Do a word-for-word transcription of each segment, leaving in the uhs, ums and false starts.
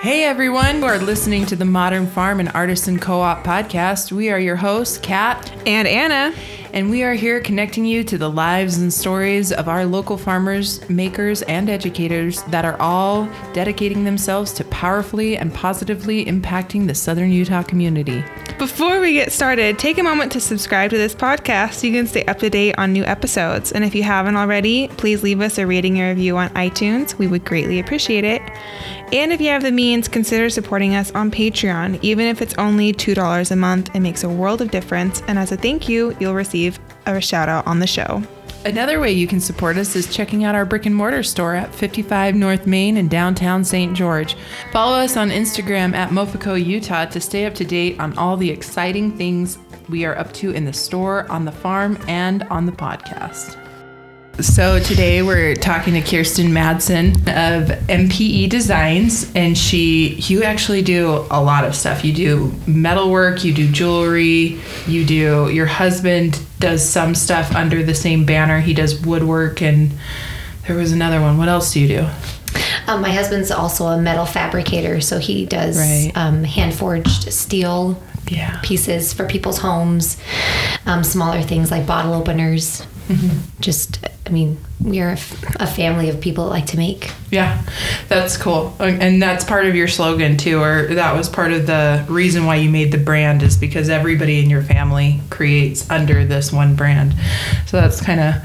Hey everyone who are listening to the Modern Farm and Artisan Co-op podcast. We are your hosts, Kat and Anna, and we are here connecting you to the lives and stories of our local farmers, makers, and educators that are all dedicating themselves to powerfully and positively impacting the Southern Utah community. Before we get started, take a moment to subscribe to this podcast so you can stay up to date on new episodes. And if you haven't already, please leave us a rating and review on iTunes. We would greatly appreciate it. And if you have the means, consider supporting us on Patreon. Even if it's only two dollars a month, it makes a world of difference. And as a thank you, you'll receive a shout out on the show. Another way you can support us is checking out our brick and mortar store at fifty-five North Main in downtown Saint George. Follow us on Instagram at MofacoUtah to stay up to date on all the exciting things we are up to in the store, on the farm, and on the podcast. So today we're talking to Kirsten Madsen of M P E Designs, and she, you actually do a lot of stuff. You do metalwork, you do jewelry, you do, your husband does some stuff under the same banner. He does woodwork, and there was another one. What else do you do? Um, my husband's also a metal fabricator, so he does right. um, hand-forged steel yeah. pieces for people's homes, um, smaller things like bottle openers. Mm-hmm. Just, I mean, we are a, f- a family of people that like to make. Yeah, that's cool. And that's part of your slogan, too, or that was part of the reason why you made the brand, is because everybody in your family creates under this one brand. So that's kind of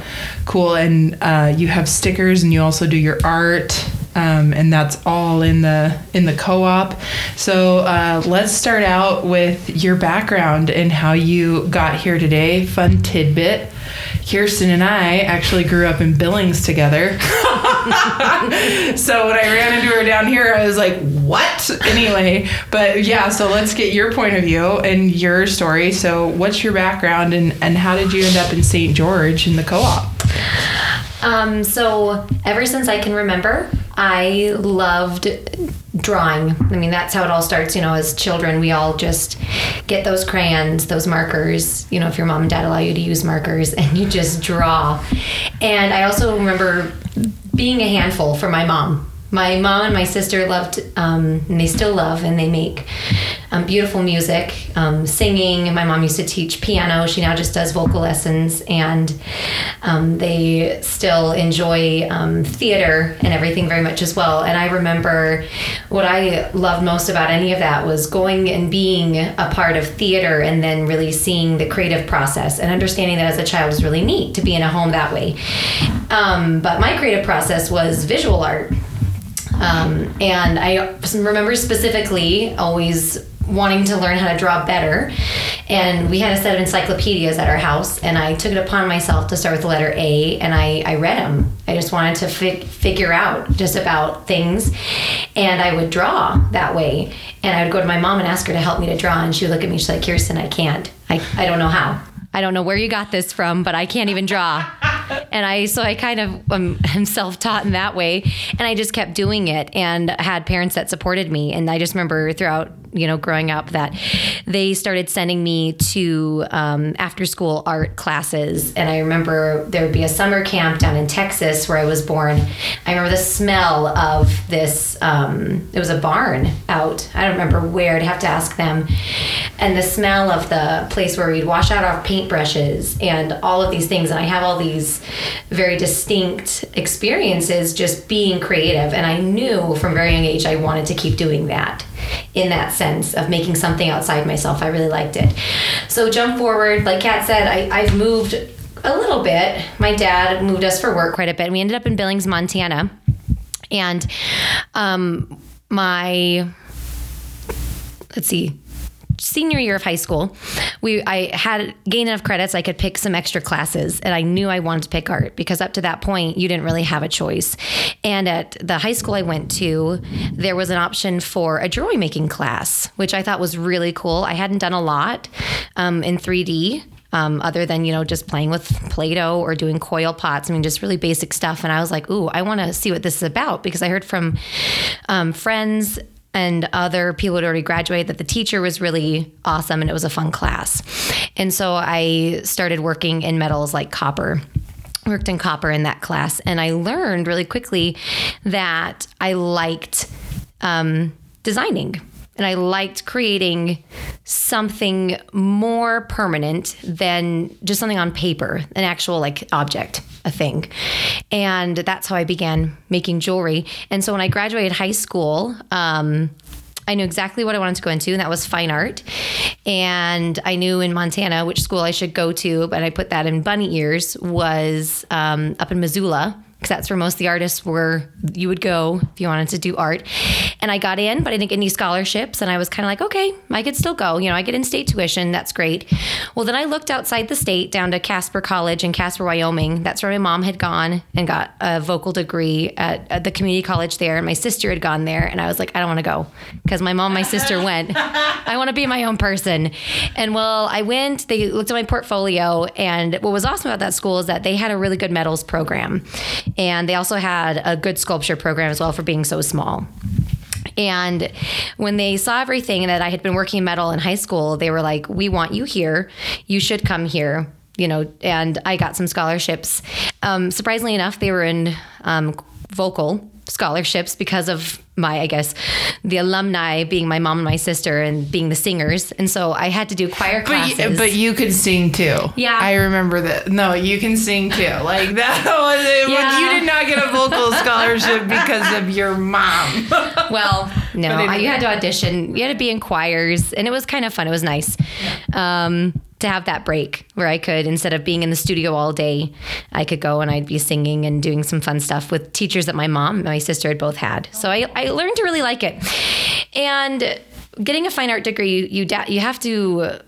cool. And uh, you have stickers, and you also do your art. Um, and that's all in the in the co-op. So uh, let's start out with your background and how you got here today. Fun tidbit: Kirsten and I actually grew up in Billings together. So when I ran into her down here, I was like, "What?" Anyway, but yeah. So let's get your point of view and your story. So what's your background, and and how did you end up in Saint George in the co-op? Um, so ever since I can remember, I loved drawing. I mean, that's how it all starts, you know, as children. We all just get those crayons, those markers, you know, if your mom and dad allow you to use markers, and you just draw. And I also remember being a handful for my mom. My mom and my sister loved, um, and they still love, and they make um, beautiful music, um, singing. My mom used to teach piano. She now just does vocal lessons, and um, they still enjoy um, theater and everything very much as well. And I remember what I loved most about any of that was going and being a part of theater, and then really seeing the creative process and understanding that as a child was really neat to be in a home that way. Um, but my creative process was visual art. Um, and I remember specifically always wanting to learn how to draw better. And we had a set of encyclopedias at our house, and I took it upon myself to start with the letter A, and I, I read them. I just wanted to fi- figure out just about things, and I would draw that way. And I would go to my mom and ask her to help me to draw, and she would look at me, she's like, "Kirsten, I can't. I, I don't know how. I don't know where you got this from, but I can't even draw." And I, so I kind of um, am self-taught in that way. And I just kept doing it and had parents that supported me. And I just remember throughout, you know, growing up, that they started sending me to um, after school art classes. And I remember there would be a summer camp down in Texas where I was born. I remember the smell of this, um, it was a barn out. I don't remember where, I'd have to ask them. And the smell of the place where we'd wash out our paintbrushes and all of these things. And I have all these very distinct experiences just being creative. And I knew from a very young age I wanted to keep doing that, in that sense of making something outside myself. I really liked it. So jump forward, like Kat said, I, I've moved a little bit. My dad moved us for work quite a bit. We ended up in Billings, Montana. And um, my, let's see, senior year of high school, we I had gained enough credits I could pick some extra classes, and I knew I wanted to pick art, because up to that point you didn't really have a choice. And at the high school I went to, there was an option for a jewelry making class, which I thought was really cool. I hadn't done a lot um, in three D. Um, other than, you know, just playing with Play-Doh or doing coil pots. I mean, just really basic stuff. And I was like, ooh, I want to see what this is about, because I heard from um, friends and other people had already graduated that the teacher was really awesome and it was a fun class. And so I started working in metals like copper, worked in copper in that class. And I learned really quickly that I liked um, designing. And I liked creating something more permanent than just something on paper, an actual like object, a thing. And that's how I began making jewelry. And so when I graduated high school, um, I knew exactly what I wanted to go into, and that was fine art. And I knew in Montana which school I should go to, but I put that in bunny ears, was um, up in Missoula, because that's where most of the artists were. You would go if you wanted to do art. And I got in, but I didn't get any scholarships. And I was kind of like, okay, I could still go. You know, I get in-state tuition. That's great. Well, then I looked outside the state down to Casper College in Casper, Wyoming. That's where my mom had gone and got a vocal degree at, at the community college there. And my sister had gone there. And I was like, I don't want to go because my mom, my sister went. I want to be my own person. And well, I went, they looked at my portfolio. And what was awesome about that school is that they had a really good medals program. And they also had a good sculpture program as well for being so small. And when they saw everything that I had been working in metal in high school, they were like, we want you here. You should come here, you know, and I got some scholarships. Um, surprisingly enough, they were in um, vocal scholarships because of my, I guess, the alumni being my mom and my sister and being the singers. And so I had to do choir classes. But you, but you could sing too. Yeah. I remember that. No, you can sing too. Like that was it. Yeah. You did not get a vocal scholarship because of your mom. Well, no, anyway. You had to audition. You had to be in choirs, and it was kind of fun. It was nice. Yeah. Um, to have that break where I could, instead of being in the studio all day, I could go and I'd be singing and doing some fun stuff with teachers that my mom and my sister had both had. So I, I learned to really like it. And getting a fine art degree, you you, da- you have to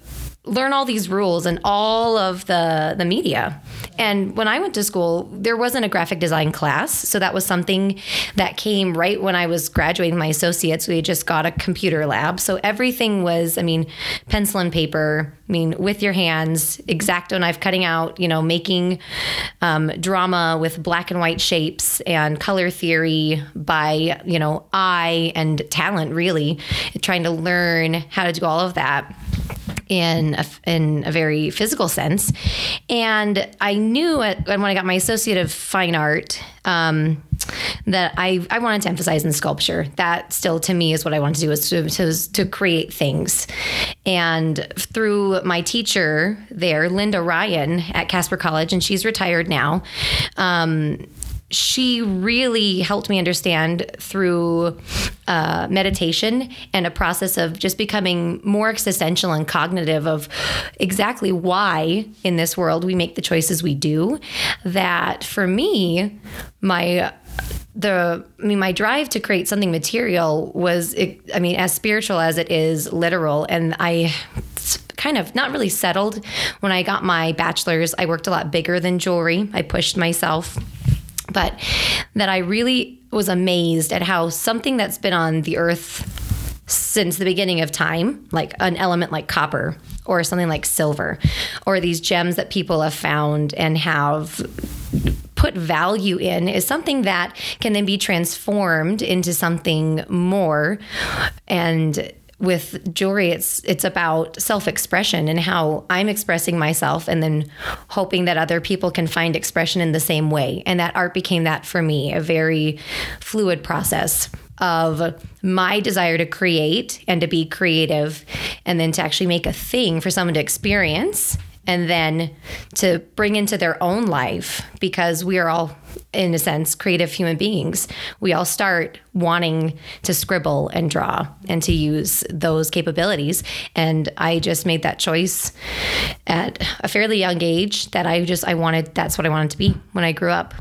learn all these rules and all of the, the media. And when I went to school, there wasn't a graphic design class. So that was something that came right when I was graduating my associates. We had just got a computer lab. So everything was, I mean, pencil and paper, I mean, with your hands, X-Acto knife cutting out, you know, making um, drama with black and white shapes and color theory by, you know, eye and talent, really, trying to learn how to do all of that in a, in a very physical sense. And I knew at, when I got my associate of fine art, um, that I, I wanted to emphasize in sculpture. That still to me is what I wanted to do, was to, to, to create things. And through my teacher there, Linda Ryan at Casper College, and she's retired now. Um, She really helped me understand through uh, meditation and a process of just becoming more existential and cognitive of exactly why in this world we make the choices we do. That for me, my the I mean, my drive to create something material was, I mean, as spiritual as it is literal, and I. kind of not really settled. When I got my bachelor's, I worked a lot bigger than jewelry. I pushed myself. But that I really was amazed at how something that's been on the earth since the beginning of time, like an element like copper or something like silver, or these gems that people have found and have put value in, is something that can then be transformed into something more. And with jewelry, it's it's about self-expression and how I'm expressing myself and then hoping that other people can find expression in the same way. And that art became that for me, a very fluid process of my desire to create and to be creative and then to actually make a thing for someone to experience and then to bring into their own life, because we are all, in a sense, creative human beings. We all start wanting to scribble and draw and to use those capabilities. And I just made that choice at a fairly young age that I just, I wanted, that's what I wanted to be when I grew up.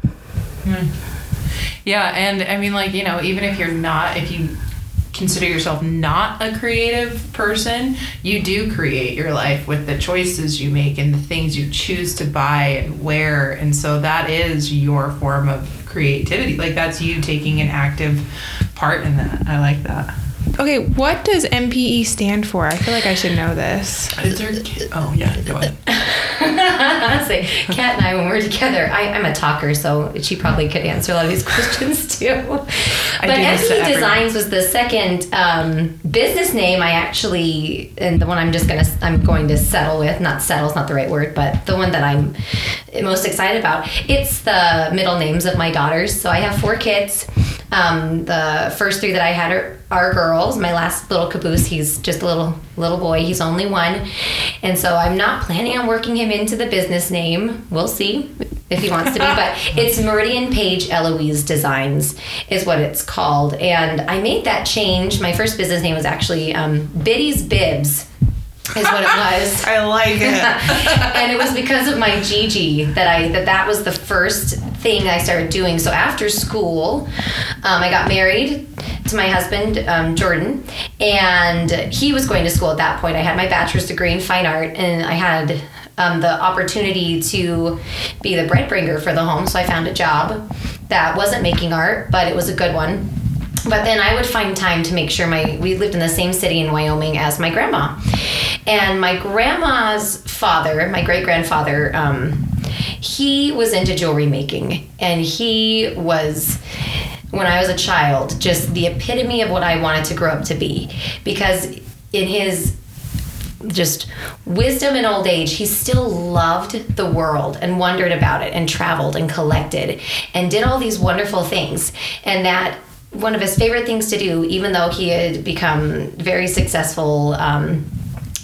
Yeah, and I mean, like, you know, even if you're not, if you consider yourself not a creative person, you do create your life with the choices you make and the things you choose to buy and wear. And so that is your form of creativity. Like, that's you taking an active part in that. I like that. Okay, what does M P E stand for? I feel like I should know this. Is there, oh, yeah, go ahead. Honestly, Kat and I, when we're together, I, I'm a talker, so she probably could answer a lot of these questions, too. But M P Designs was the second um, business name I actually, and the one I'm just gonna, I'm going to settle with. Not settle is not the right word, but the one that I'm most excited about. It's the middle names of my daughters. So I have four kids. Um, the first three that I had are, are girls. My last little caboose, he's just a little little boy. He's only one. And so I'm not planning on working him into the business name. We'll see if he wants to be. But it's Meridian Page Eloise Designs is what it's called. And I made that change. My first business name was actually um, Biddy's Bibs. Is what it was. I like it. And it was because of my Gigi that I that that was the first thing I started doing. So after school, um, I got married to my husband, um, Jordan, and he was going to school at that point. I had my bachelor's degree in fine art, and I had um, the opportunity to be the bread bringer for the home. So I found a job that wasn't making art, but it was a good one. But then I would find time to make sure my, we lived in the same city in Wyoming as my grandma. And my grandma's father, my great-grandfather, um, he was into jewelry making. And he was, when I was a child, just the epitome of what I wanted to grow up to be. Because in his just wisdom and old age, he still loved the world and wondered about it and traveled and collected and did all these wonderful things. And that one of his favorite things to do, even though he had become very successful um,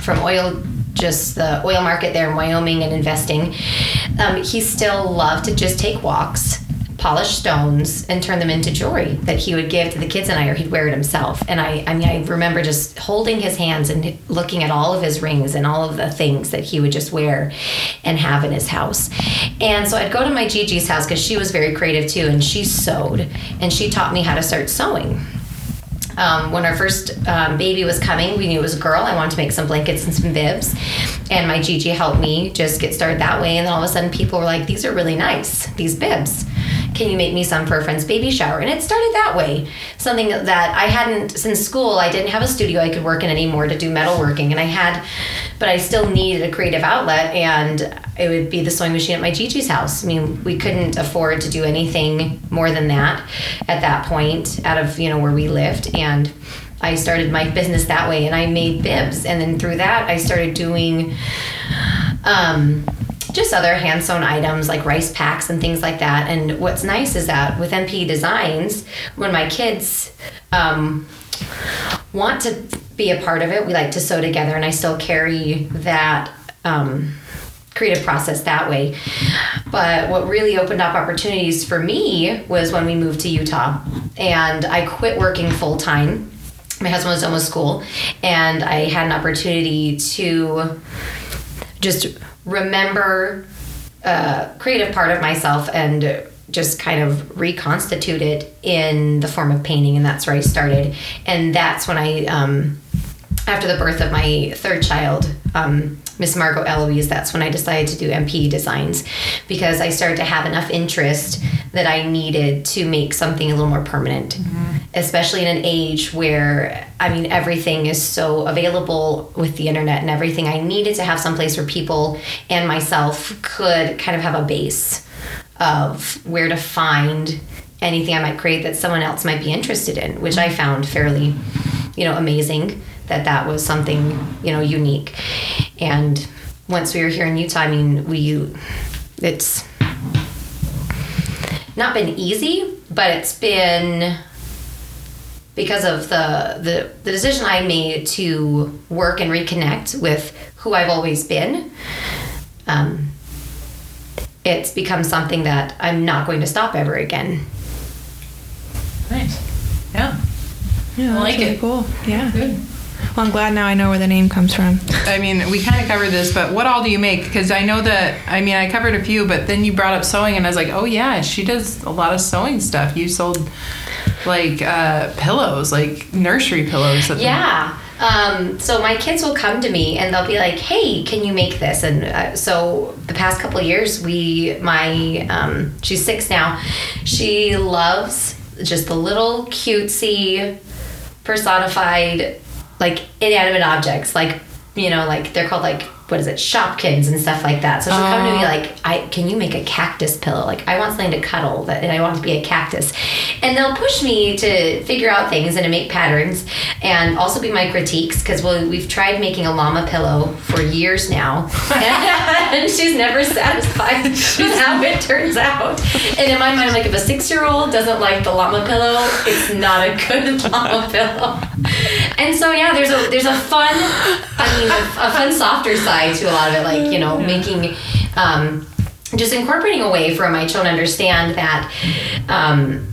from oil, just the oil market there in Wyoming and investing, um, he still loved to just take walks, polish stones, and turn them into jewelry that he would give to the kids and I, or he'd wear it himself. And I, I mean, I remember just holding his hands and looking at all of his rings and all of the things that he would just wear and have in his house. And so I'd go to my Gigi's house because she was very creative too, and she sewed, and she taught me how to start sewing. Um, when our first um, baby was coming, we knew it was a girl. I wanted to make some blankets and some bibs. And my Gigi helped me just get started that way. And then all of a sudden people were like, these are really nice, these bibs. Can you make me some for a friend's baby shower? And it started that way. Something that I hadn't, since school, I didn't have a studio I could work in anymore to do metalworking. And I had, but I still needed a creative outlet. And it would be the sewing machine at my Gigi's house. I mean, we couldn't afford to do anything more than that at that point out of, you know, where we lived. And I started my business that way. And I made bibs. And then through that, I started doing um, just other hand-sewn items like rice packs and things like that. And what's nice is that with M P Designs, when my kids um, want to be a part of it, we like to sew together, and I still carry that um, creative process that way. But what really opened up opportunities for me was when we moved to Utah, and I quit working full-time. My husband was done with school, and I had an opportunity to just remember a creative part of myself and just kind of reconstitute it in the form of painting. And that's where I started. And that's when I, um, after the birth of my third child, um, Miss Margot Eloise, that's when I decided to do M P Designs, because I started to have enough interest that I needed to make something a little more permanent, mm-hmm. especially in an age where, I mean, everything is so available with the internet and everything. I needed to have some place where people and myself could kind of have a base of where to find anything I might create that someone else might be interested in, which I found fairly, you know, amazing that that was something, you know, unique. And once we were here in Utah, I mean, we, it's not been easy, but it's been because of the, the, the decision I made to work and reconnect with who I've always been. Um, it's become something that I'm not going to stop ever again. Nice. Yeah. Yeah, I like really it. Cool. Yeah. Good. Well, I'm glad now I know where the name comes from. I mean, we kind of covered this, but what all do you make? Because I know that, I mean, I covered a few, but then you brought up sewing, and I was like, oh, yeah, she does a lot of sewing stuff. You sold, like, uh, pillows, like nursery pillows. Yeah. Um, so my kids will come to me, and they'll be like, hey, can you make this? And uh, so the past couple of years, we, my, um, she's six now, she loves just the little cutesy personified, like, inanimate objects, like, you know, like they're called like what is it, Shopkins and stuff like that. So she'll come to me like, I can you make a cactus pillow? Like, I want something to cuddle, that, and I want it to be a cactus. And they'll push me to figure out things and to make patterns and also be my critiques, because we'll, we've tried making a llama pillow for years now. And she's never satisfied with how it turns out. And in my mind, I'm like, if a six-year-old doesn't like the llama pillow, it's not a good llama pillow. And so, yeah, there's a there's a fun, I mean, a, a fun softer side to a lot of it, like, you know, making, um, just incorporating a way for my children to understand that um,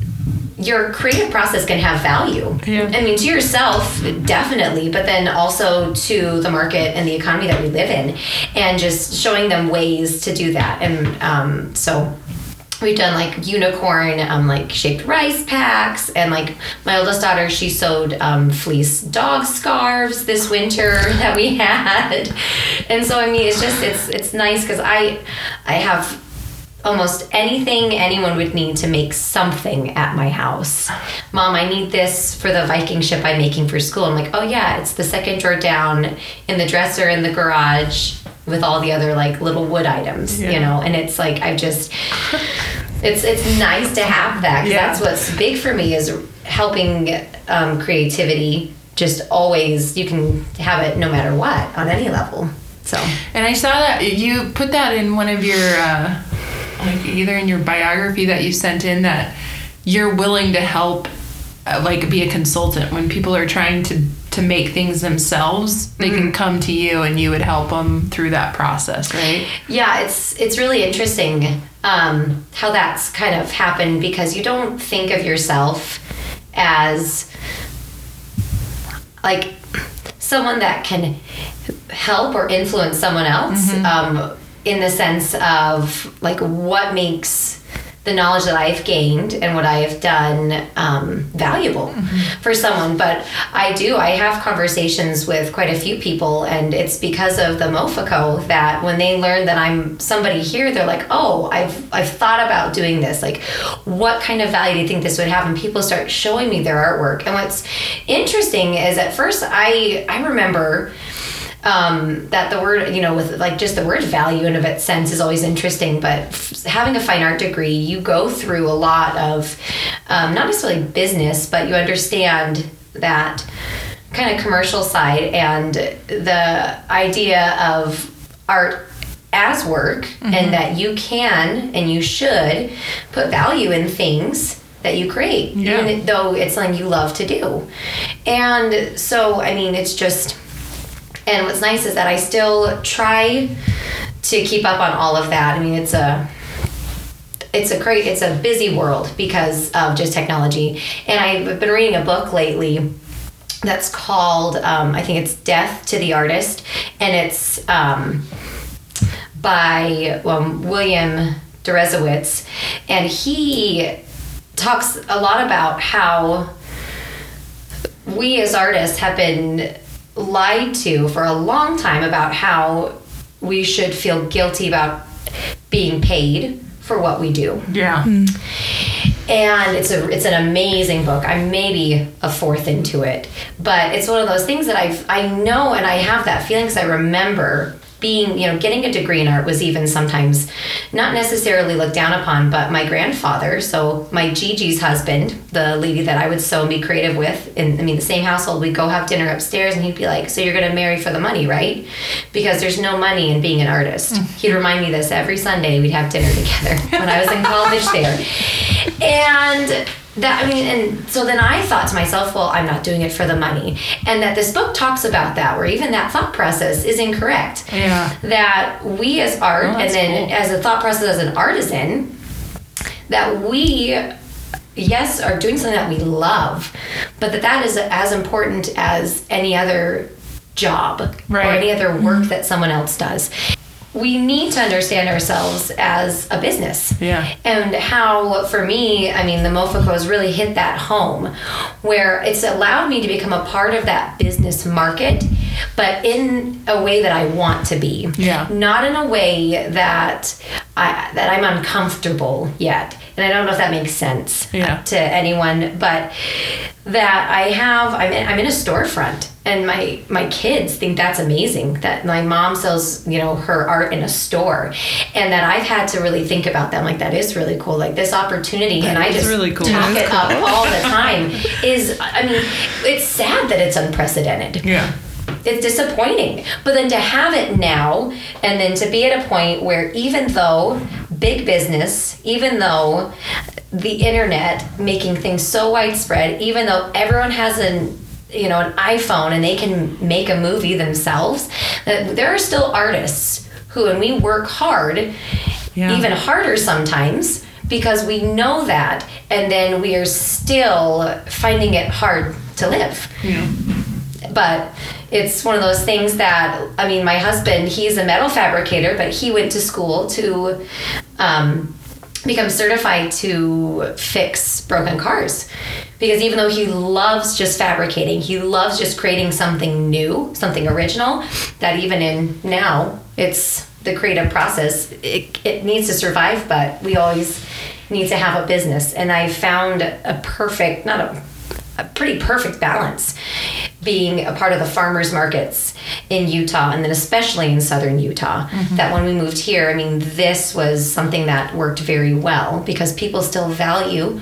your creative process can have value. Yeah. I mean, to yourself, definitely, but then also to the market and the economy that we live in, and just showing them ways to do that. And um, so... we've done like unicorn, um, like shaped rice packs, and like my oldest daughter, she sewed um, fleece dog scarves this winter that we had, and so I mean, it's just it's it's nice because I I have almost anything anyone would need to make something at my house. Mom, I need this for the Viking ship I'm making for school. I'm like, oh yeah, it's the second drawer down in the dresser in the garage, with all the other like little wood items, yeah. you know, and it's like I just, it's it's nice to have that. Cause yeah. That's what's big for me is helping um, creativity. Just always, you can have it no matter what on any level. So. And I saw that you put that in one of your, uh, like either in your biography that you sent in, that you're willing to help, uh, like be a consultant when people are trying to. to make things themselves, they mm-hmm. can come to you and you would help them through that process, right? Yeah, it's it's really interesting um, how that's kind of happened, because you don't think of yourself as like someone that can help or influence someone else mm-hmm. um, in the sense of like what makes the knowledge that I've gained and what I have done um, valuable mm-hmm. for someone. But I do, I have conversations with quite a few people, and it's because of the Mofaco that when they learn that I'm somebody here, they're like, oh, I've I've thought about doing this. Like, what kind of value do you think this would have? And people start showing me their artwork. And what's interesting is at first I, I remember... Um, that the word, you know, with like just the word value in of its sense is always interesting, but f- having a fine art degree, you go through a lot of, um, not necessarily business, but you understand that kind of commercial side and the idea of art as work mm-hmm. and that you can and you should put value in things that you create, yeah. even though it's something you love to do. And so, I mean, it's just... And what's nice is that I still try to keep up on all of that. I mean, it's a it's a great it's a busy world because of just technology. And I've been reading a book lately that's called um, I think it's Death to the Artist, and it's um, by well, William Deresiewicz, and he talks a lot about how we as artists have been lied to for a long time about how we should feel guilty about being paid for what we do. Yeah. Mm. And it's a it's an amazing book. I'm maybe a fourth into it, but it's one of those things that I've I know and I have that feeling because I remember being, you know, getting a degree in art was even sometimes not necessarily looked down upon, but my grandfather, so my Gigi's husband, the lady that I would sew and be creative with, in I mean, the same household, we'd go have dinner upstairs and he'd be like, so you're going to marry for the money, right? Because there's no money in being an artist. Mm. He'd remind me this every Sunday. We'd have dinner together when I was in college there. And that, I mean, and so then I thought to myself, well, I'm not doing it for the money. And that this book talks about that, where even that thought process is incorrect. Yeah. That we as art, oh, and then cool. as a thought process as an artisan, that we, yes, are doing something that we love, but that that is as important as any other job right. or any other work mm-hmm. that someone else does. We need to understand ourselves as a business. Yeah. And how, for me, I mean, the Mofaco has really hit that home, where it's allowed me to become a part of that business market, but in a way that I want to be. Yeah. Not in a way that I, that I'm uncomfortable yet. and I don't know if that makes sense yeah. to anyone, but that I have, I'm in, I'm in a storefront, and my, my kids think that's amazing that my mom sells, you know, her art in a store, and that I've had to really think about that. I'm like, that is really cool. Like this opportunity, that and I just really cool. talk it up all the time is, I mean, it's sad that it's unprecedented. Yeah. It's disappointing. But then to have it now, and then to be at a point where even though big business, even though the internet making things so widespread, even though everyone has an, you know, an iPhone and they can make a movie themselves, there are still artists who, and we work hard, yeah. even harder sometimes, because we know that, and then we are still finding it hard to live. Yeah. But it's one of those things that, I mean, my husband, he's a metal fabricator, but he went to school to um, become certified to fix broken cars. Because even though he loves just fabricating, he loves just creating something new, something original, that even in now, it's the creative process. It, it needs to survive, but we always need to have a business. And I found a perfect, not a... a pretty perfect balance being a part of the farmers markets in Utah, and then especially in southern Utah, mm-hmm. that when we moved here, I mean, this was something that worked very well because people still value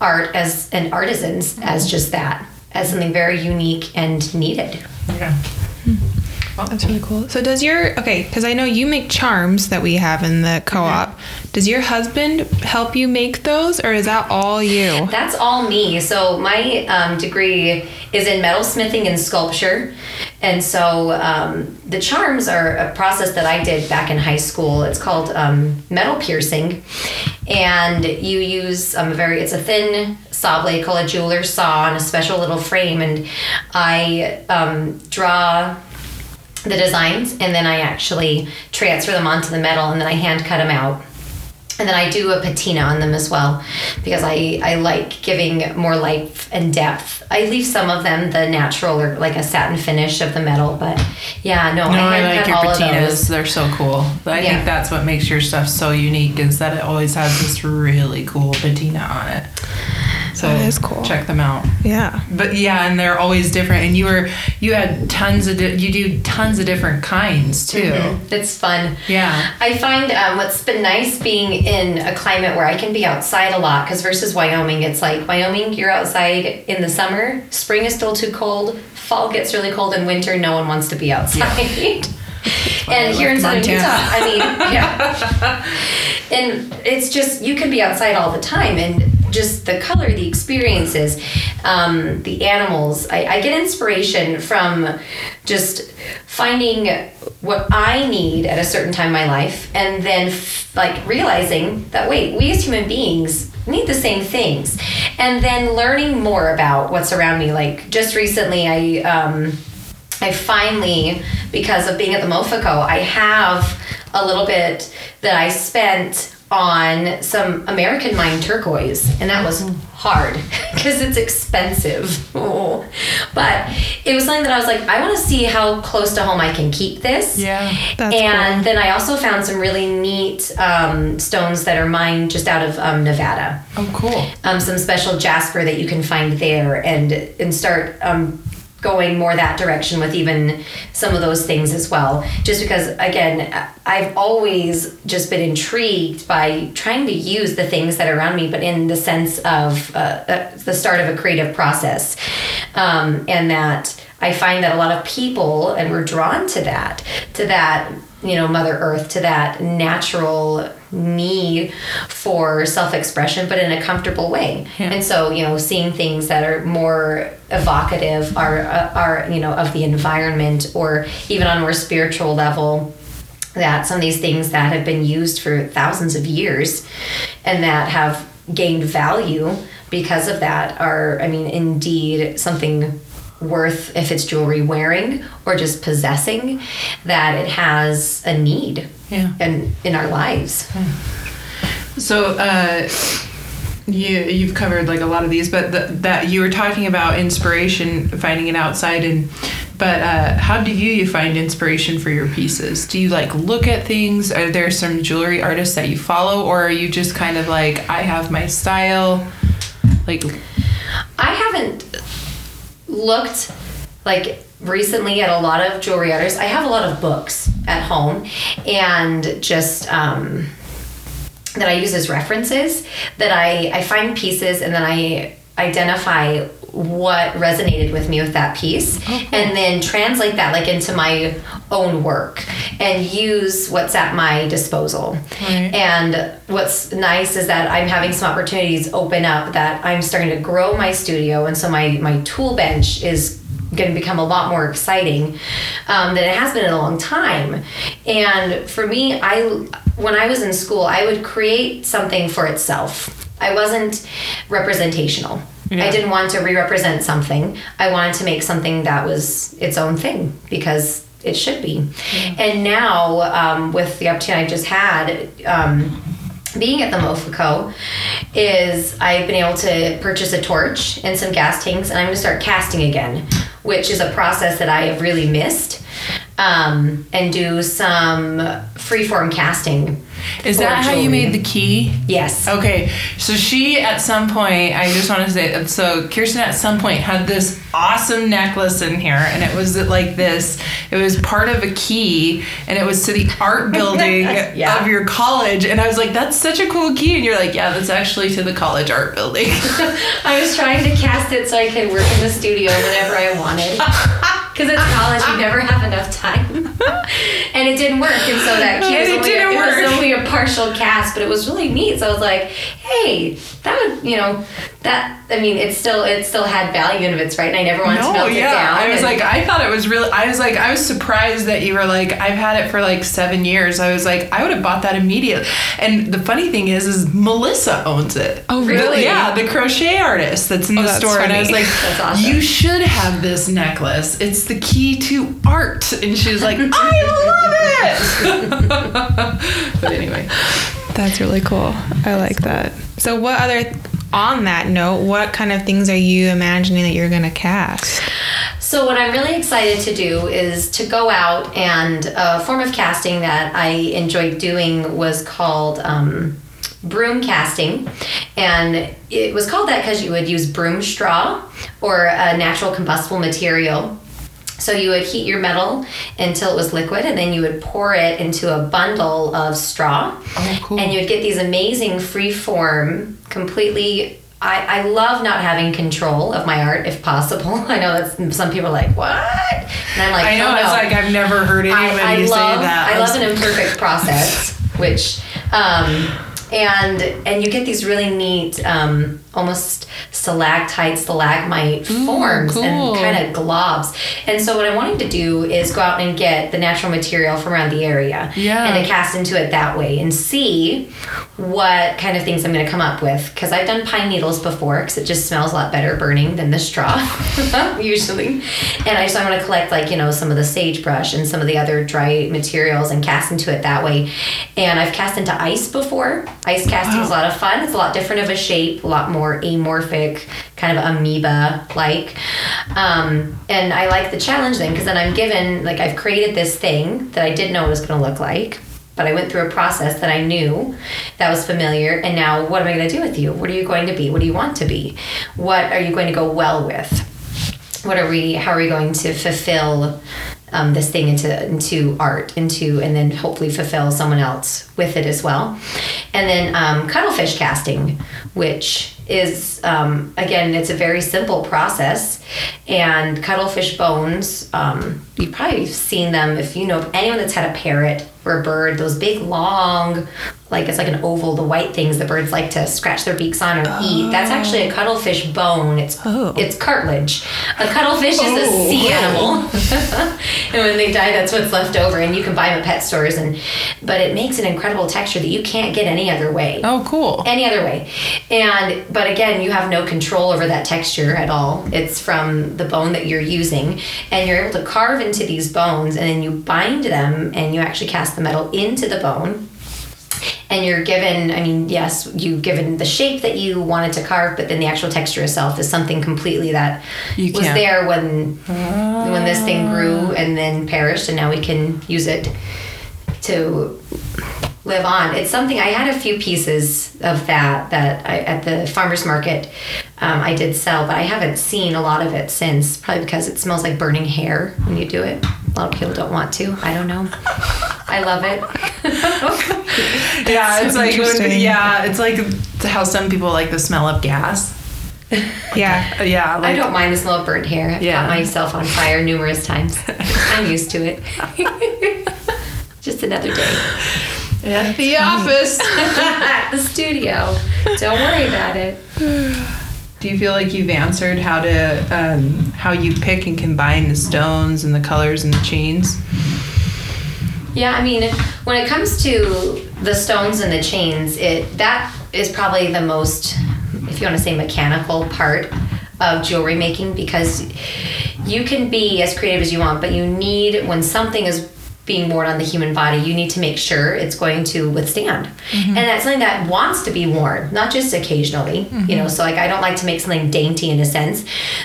art as and artisans mm-hmm. as just that, as something very unique and needed. Yeah. Mm-hmm. Well, that's really cool. So does your, okay, because I know you make charms that we have in the co-op. Mm-hmm. Does your husband help you make those, or is that all you? That's all me. So my um, degree is in metalsmithing and sculpture. And so um, the charms are a process that I did back in high school. It's called um, metal piercing. And you use um, a very, it's a thin sablé called a jeweler's saw and a special little frame. And I um, draw the designs, and then I actually transfer them onto the metal, and then I hand cut them out. And then I do a patina on them as well, because I, I like giving more life and depth. I leave some of them the natural or like a satin finish of the metal, but yeah, no, no I, I like your all patinas. Of those. They're so cool. I yeah. think that's what makes your stuff so unique, is that it always has this really cool patina on it. So that is cool. Check them out. Yeah. But yeah, and they're always different. And you were, you had tons of, di- you do tons of different kinds too. Mm-hmm. It's fun. Yeah. I find um, what's been nice being in a climate where I can be outside a lot, because versus Wyoming, it's like Wyoming, you're outside in the summer, spring is still too cold, fall gets really cold, and winter, no one wants to be outside. Yeah. And here in southern Utah, I mean, yeah. And it's just, you can be outside all the time, and just the color, the experiences, um, the animals. I, I get inspiration from just finding what I need at a certain time in my life, and then f- like realizing that, wait, we as human beings need the same things. And then learning more about what's around me. Like just recently, I um, I finally, because of being at the Mofaco, I have a little bit that I spent on some American Mine turquoise, and that was hard because it's expensive. Oh. But it was something that I was like, I want to see how close to home I can keep this. Yeah, that's and cool. Then I also found some really neat um, stones that are mined just out of um, Nevada. Oh, cool. Um, some special jasper that you can find there, and and start um, going more that direction with even some of those things as well. Just because, again, I've always just been intrigued by trying to use the things that are around me, but in the sense of uh, the start of a creative process. Um, and that I find that a lot of people, and we're drawn to that, to that, you know, Mother Earth, to that natural need for self-expression, but in a comfortable way. Yeah. And so, you know, seeing things that are more evocative are, are, you know, of the environment, or even on a more spiritual level, that some of these things that have been used for thousands of years and that have gained value because of that are, I mean, indeed something worth, if it's jewelry, wearing or just possessing, that it has a need yeah. in, in our lives. Yeah. So uh, you, you've covered like a lot of these, but the, that you were talking about inspiration, finding it outside, and But uh, how do you, you find inspiration for your pieces? Do you like look at things? Are there some jewelry artists that you follow, or are you just kind of like, I have my style? Like, I haven't looked like recently at a lot of jewelry artists. I have a lot of books at home, and just um, that I use as references. That I I find pieces, and then I identify what resonated with me with that piece, okay, and then translate that like into my own work and use what's at my disposal. Right. And what's nice is that I'm having some opportunities open up, that I'm starting to grow my studio, and so my my tool bench is going to become a lot more exciting um, than it has been in a long time. And for me, I when I was in school, I would create something for itself. I wasn't representational. Yeah. I didn't want to re-represent something. I wanted to make something that was its own thing because it should be. Mm-hmm. And now um, with the opportunity I just had, um, being at the Mofaco, is I've been able to purchase a torch and some gas tanks, and I'm going to start casting again, which is a process that I have really missed, um, and do some freeform casting. Is that how you made the key? Yes. Okay. So she, at some point, I just want to say, so Kirsten at some point had this awesome necklace in here, and it was like this. It was part of a key, and it was to the art building yeah. of your college. And I was like, that's such a cool key. And you're like, yeah, that's actually to the college art building. I was trying to cast it so I could work in the studio whenever I wanted. Because it's college, you never have enough time. And it didn't work, and so that key was only, a, it was only a partial cast, but it was really neat. So I was like, hey, that would, you know, that, I mean, it still it still had value in its right, and I never wanted no, to melt yeah. it down. I was like, I thought it was really, I was like, I was surprised that you were like, I've had it for like seven years. I was like, I would have bought that immediately. And the funny thing is, is Melissa owns it. Oh, really? The, yeah, the crochet artist that's in oh, the that's store. Funny. And I was like, that's awesome. You should have this necklace. It's the key to art. And she was like, I love it. But anyway, that's really cool. I like that. So what other, on that note, what kind of things are you imagining that you're going to cast? So what I'm really excited to do is to go out, and a form of casting that I enjoyed doing was called um, broom casting. And it was called that because you would use broom straw or a natural combustible material. So you would heat your metal until it was liquid, and then you would pour it into a bundle of straw. Oh, cool. And you would get these amazing free-form, completely... I, I love not having control of my art if possible. I know that some people are like, what? And I'm like, I know, oh, no. It's like I've never heard anybody I, I say love, that. I love an imperfect process, which... Um, And and you get these really neat, um, almost stalactite, stalagmite Ooh, forms cool. and kind of globs. And so what I wanted to do is go out and get the natural material from around the area yeah. and to cast into it that way and see what kind of things I'm going to come up with. Because I've done pine needles before, because it just smells a lot better burning than the straw usually. And I just I want to collect like, you know, some of the sagebrush and some of the other dry materials and cast into it that way. And I've cast into ice before. Ice casting is wow. a lot of fun. It's a lot different of a shape, a lot more amorphic, kind of amoeba-like. Um, and I like the challenge then, because then I'm given, like, I've created this thing that I didn't know it was going to look like, but I went through a process that I knew that was familiar, and now what am I going to do with you? What are you going to be? What do you want to be? What are you going to go well with? What are we, how are we going to fulfill Um, this thing into into art, into and then hopefully fulfill someone else with it as well. And then um, cuttlefish casting, which is, um, again, it's a very simple process. And cuttlefish bones, um, you've probably seen them if you know if anyone that's had a parrot or a bird, those big, long, like it's like an oval, the white things the birds like to scratch their beaks on or oh. eat. That's actually a cuttlefish bone. It's oh. it's cartilage. A cuttlefish oh. is a sea animal. And when they die, that's what's left over. And you can buy them at pet stores. And but it makes an incredible texture that you can't get any other way. Oh, cool. Any other way. And but again, you have no control over that texture at all. It's from the bone that you're using. And you're able to carve into these bones. And then you bind them. And you actually cast the metal into the bone. and you're given, I mean, yes, you've given the shape that you wanted to carve, but then the actual texture itself is something completely that you was there when oh. when this thing grew and then perished, and now we can use it to live on. It's something, I had a few pieces of that that I, at the farmer's market um, I did sell, but I haven't seen a lot of it since, probably because it smells like burning hair when you do it. A lot of people don't want to. I don't know. I love it. Yeah, it's so like when, yeah, it's like how some people like the smell of gas. Yeah, yeah. Like, I don't mind the smell of burnt hair. I've yeah. caught myself on fire numerous times. I'm used to it. Just another day. At the office. At the studio. Don't worry about it. Do you feel like you've answered how to um, how you pick and combine the stones and the colors and the chains? Yeah, I mean, when it comes to the stones and the chains, it that is probably the most, if you want to say, mechanical part of jewelry making, because you can be as creative as you want, but you need, when something is being worn on the human body, you need to make sure it's going to withstand. Mm-hmm. And that's something that wants to be worn, not just occasionally. Mm-hmm. You know, so like I don't like to make something dainty in a sense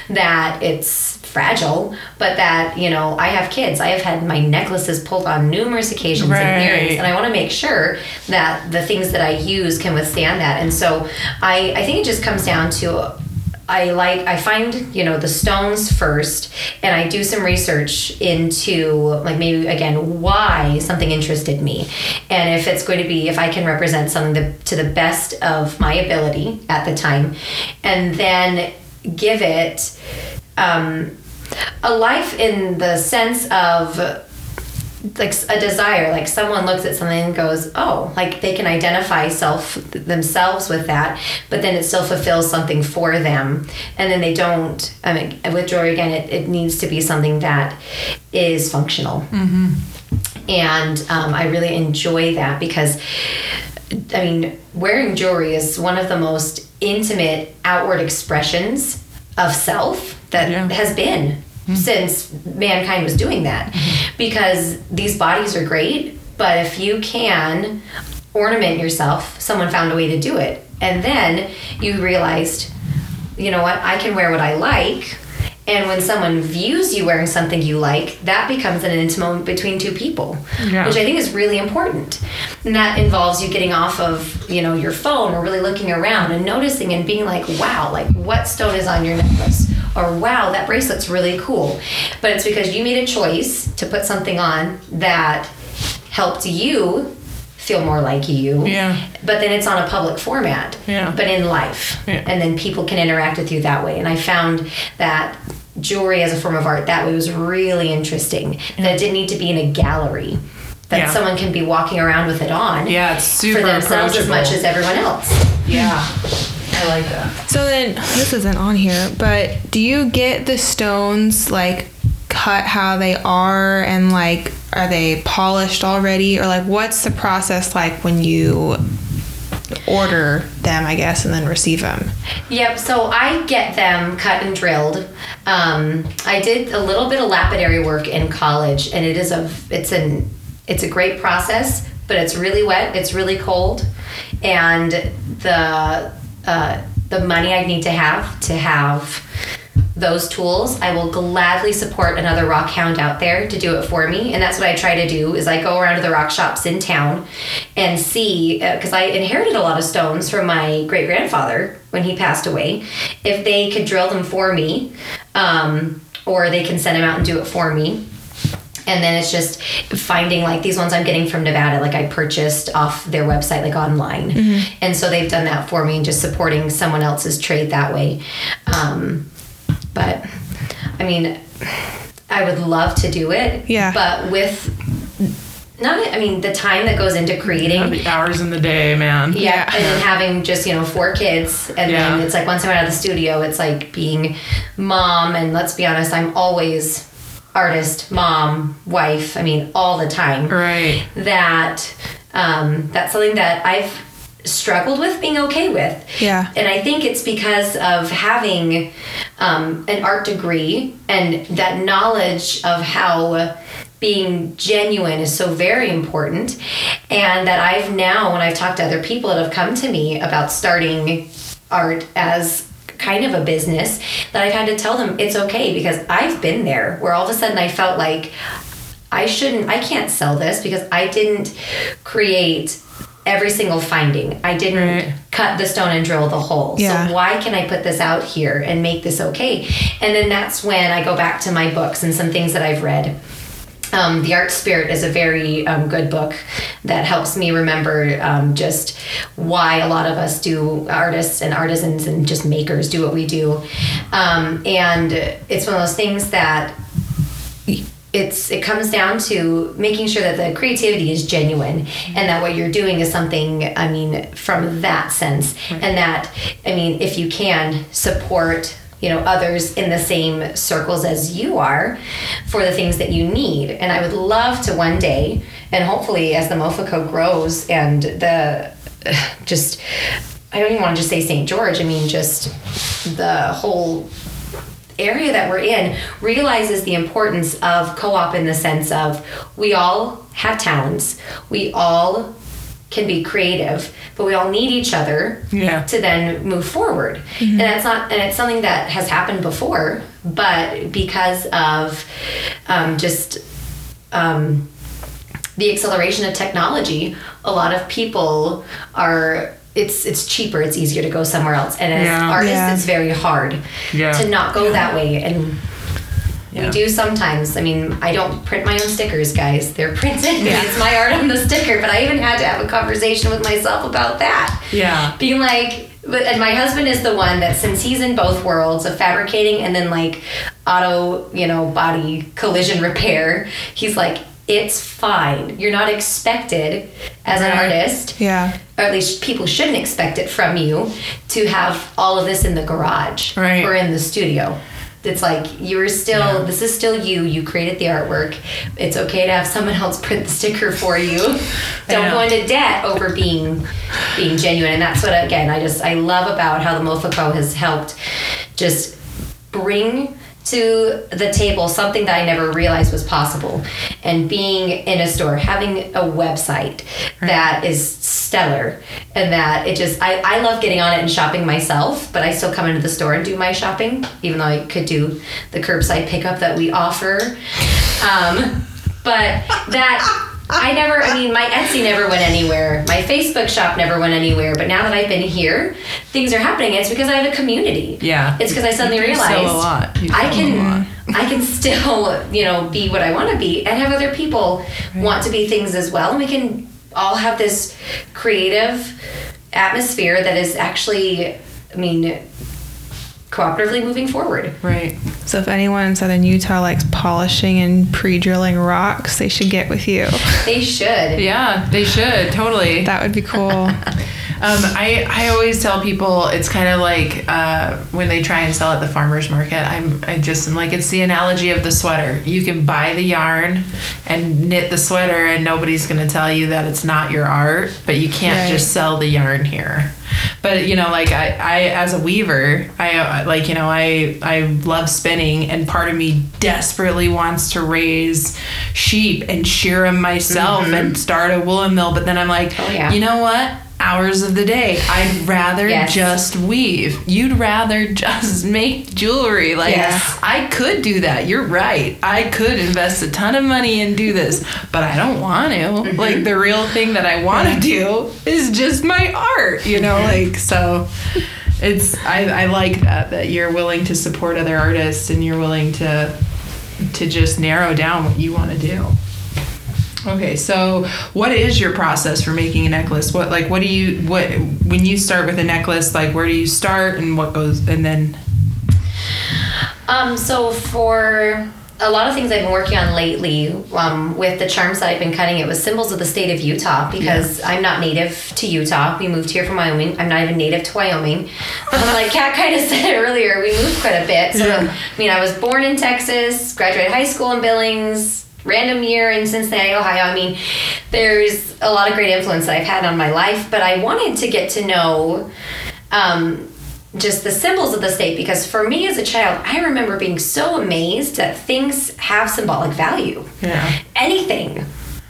that it's fragile, but that, you know, I have kids. I have had my necklaces pulled on numerous occasions right. and earrings, and I want to make sure that the things that I use can withstand that. And so I, I think it just comes down to I like, I find, you know, the stones first, and I do some research into, like, maybe, again, why something interested me. And if it's going to be, if I can represent something that, to the best of my ability at the time, and then give it um, a life in the sense of, like, a desire, like someone looks at something and goes, oh, like they can identify self themselves with that, but then it still fulfills something for them. And then they don't, I mean, with jewelry, again, it, it needs to be something that is functional. Mm-hmm. And um, I really enjoy that, because, I mean, wearing jewelry is one of the most intimate outward expressions of self that yeah. has been. Mm-hmm. Since mankind was doing that. Mm-hmm. Because these bodies are great, but if you can ornament yourself, someone found a way to do it. And then you realized, you know what, I can wear what I like. And when someone views you wearing something you like, that becomes an intimate moment between two people, yeah. which I think is really important. And that involves you getting off of, you know, your phone, or really looking around and noticing and being like, wow, like what stone is on your necklace? Or, wow, that bracelet's really cool. But it's because you made a choice to put something on that helped you feel more like you. Yeah. But then it's on a public format. Yeah. But in life. Yeah. And then people can interact with you that way. And I found that jewelry as a form of art that way was really interesting. Yeah. That it didn't need to be in a gallery. That yeah. someone can be walking around with it on. Yeah, it's super for themselves as much as everyone else. Yeah. I like that. So then, this isn't on here, but do you get the stones, like, cut how they are, and, like, are they polished already? Or, like, what's the process like when you order them, I guess, and then receive them? Yep, so I get them cut and drilled. Um, I did a little bit of lapidary work in college, and it is a, it's an, it's a great process, but it's really wet, it's really cold, and the... Uh, the money I need to have to have those tools, I will gladly support another rock hound out there to do it for me. And that's what I try to do, is I go around to the rock shops in town and see, because uh, I inherited a lot of stones from my great-grandfather when he passed away, if they could drill them for me, um, or they can send them out and do it for me. And then it's just finding, like, these ones I'm getting from Nevada, like I purchased off their website, like online. Mm-hmm. And so they've done that for me, and just supporting someone else's trade that way. Um, but, I mean, I would love to do it. Yeah. But with... Not, I mean, the time that goes into creating. You know, the hours in the day, man. Yeah, yeah. And then having just, you know, four kids. And yeah. then it's like, once I'm out of the studio, it's like being mom. And let's be honest, I'm always... artist, mom, wife, I mean, all the time. Right. That, um, that's something that I've struggled with being okay with. Yeah. And I think it's because of having um, an art degree and that knowledge of how being genuine is so very important. And that I've now, when I've talked to other people that have come to me about starting art as kind of a business, that I've had to tell them it's okay, because I've been there where all of a sudden I felt like I shouldn't, I can't sell this because I didn't create every single finding. I didn't right. cut the stone and drill the hole. Yeah. So why can I put this out here and make this okay? And then that's when I go back to my books and some things that I've read. Um, The Art Spirit is a very um, good book that helps me remember um, just why a lot of us do, artists and artisans and just makers do what we do. Um, and it's one of those things that it's it comes down to making sure that the creativity is genuine and that what you're doing is something, I mean, from that sense. Right. And that, I mean, if you can support you know, others in the same circles as you are for the things that you need. And I would love to one day, and hopefully as the Mofaco grows and the just, I don't even want to just say Saint George, I mean, just the whole area that we're in realizes the importance of co-op in the sense of we all have talents. We all can be creative, but we all need each other yeah. to then move forward. Mm-hmm. And that's not, and it's something that has happened before, but because of um, just um, the acceleration of technology, a lot of people are, it's it's cheaper, it's easier to go somewhere else. And as yeah. artists, yeah. it's very hard yeah. to not go yeah. that way. And yeah. we do sometimes. I mean, I don't print my own stickers, guys. They're printed. Yeah. It's my art on the sticker. But I even had to have a conversation with myself about that. Yeah. Being like, and my husband is the one that, since he's in both worlds of fabricating and then like auto, you know, body collision repair, he's like, it's fine. You're not expected as an artist, yeah. or at least people shouldn't expect it from you, to have all of this in the garage right. or in the studio. It's like, you're still, yeah. this is still you. You created the artwork. It's okay to have someone else print the sticker for you. Don't go into debt over being being genuine. And that's what, again, I just, I love about how the Mofaco has helped just bring to the table something that I never realized was possible. And being in a store, having a website right. that is stellar, and that it just, I, I love getting on it and shopping myself, but I still come into the store and do my shopping, even though I could do the curbside pickup that we offer. Um, but that... I never, I mean, my Etsy never went anywhere. My Facebook shop never went anywhere. But now that I've been here, things are happening. It's because I have a community. Yeah. It's because I suddenly you realized sell a lot. You sell I can, a lot. I can still, you know, be what I want to be and have other people right. want to be things as well. And we can all have this creative atmosphere that is actually, I mean, cooperatively moving forward. Right. So if anyone in Southern Utah likes polishing and pre-drilling rocks, they should get with you. They should. Yeah, they should. Totally. That would be cool. um, I, I always tell people it's kind of like uh, when they try and sell at the farmer's market. I'm I just am like, it's the analogy of the sweater. You can buy the yarn and knit the sweater and nobody's going to tell you that it's not your art, but you can't right. just sell the yarn here. But, you know, like I, I, as a weaver, I like, you know, I, I love spinning, and part of me desperately wants to raise sheep and shear them myself mm-hmm. and start a woolen mill. But then I'm like, oh, yeah. you know what? Hours of the day, I'd rather yes. just weave. You'd rather just make jewelry. Like yes. I could do that. You're right. I could invest a ton of money and do this, but I don't want to. Mm-hmm. Like the real thing that I want to do is just my art. You know, like so. It's I, I like that that you're willing to support other artists and you're willing to to just narrow down what you want to do. Okay, so what is your process for making a necklace? What like what do you what when you start with a necklace? Like where do you start and what goes and then? Um, so for a lot of things I've been working on lately, um, with the charms that I've been cutting, it was symbols of the state of Utah because yeah. I'm not native to Utah. We moved here from Wyoming. I'm not even native to Wyoming. Um, like Kat kind of said earlier, we moved quite a bit. So yeah. I mean, I was born in Texas, graduated high school in Billings. Random year in Cincinnati, Ohio. I mean, there's a lot of great influence that I've had on my life, but I wanted to get to know um, just the symbols of the state, because for me as a child, I remember being so amazed that things have symbolic value. Yeah. Anything.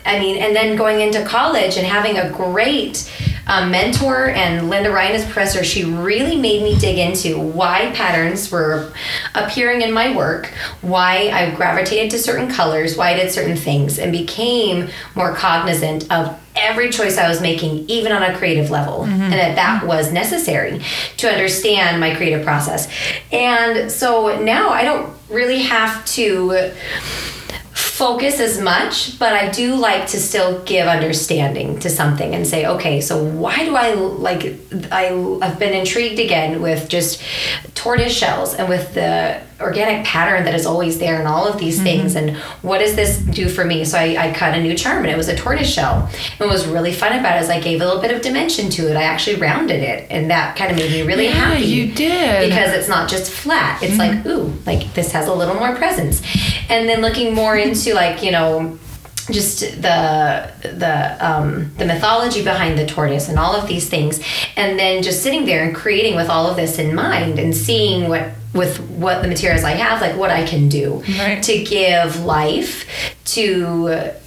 I mean, and then going into college and having a great um, mentor, and Linda Ryan as professor, she really made me dig into why patterns were appearing in my work, why I gravitated to certain colors, why I did certain things, and became more cognizant of every choice I was making, even on a creative level, mm-hmm. and that that was necessary to understand my creative process. And so now I don't really have to focus as much, but I do like to still give understanding to something and say, okay, so why do I like, I, I've been intrigued again with just tortoise shells and with the organic pattern that is always there and all of these mm-hmm. things, and what does this do for me? So I, I cut a new charm, and it was a tortoise shell, and what was really fun about it is I gave a little bit of dimension to it. I actually rounded it, and that kind of made me really yeah, happy. You did, because it's not just flat, it's mm-hmm. like, ooh, like this has a little more presence. And then looking more into like, you know, just the the um, the mythology behind the tortoise and all of these things, and then just sitting there and creating with all of this in mind and seeing what with what the materials I have, like what I can do right. to give life to uh,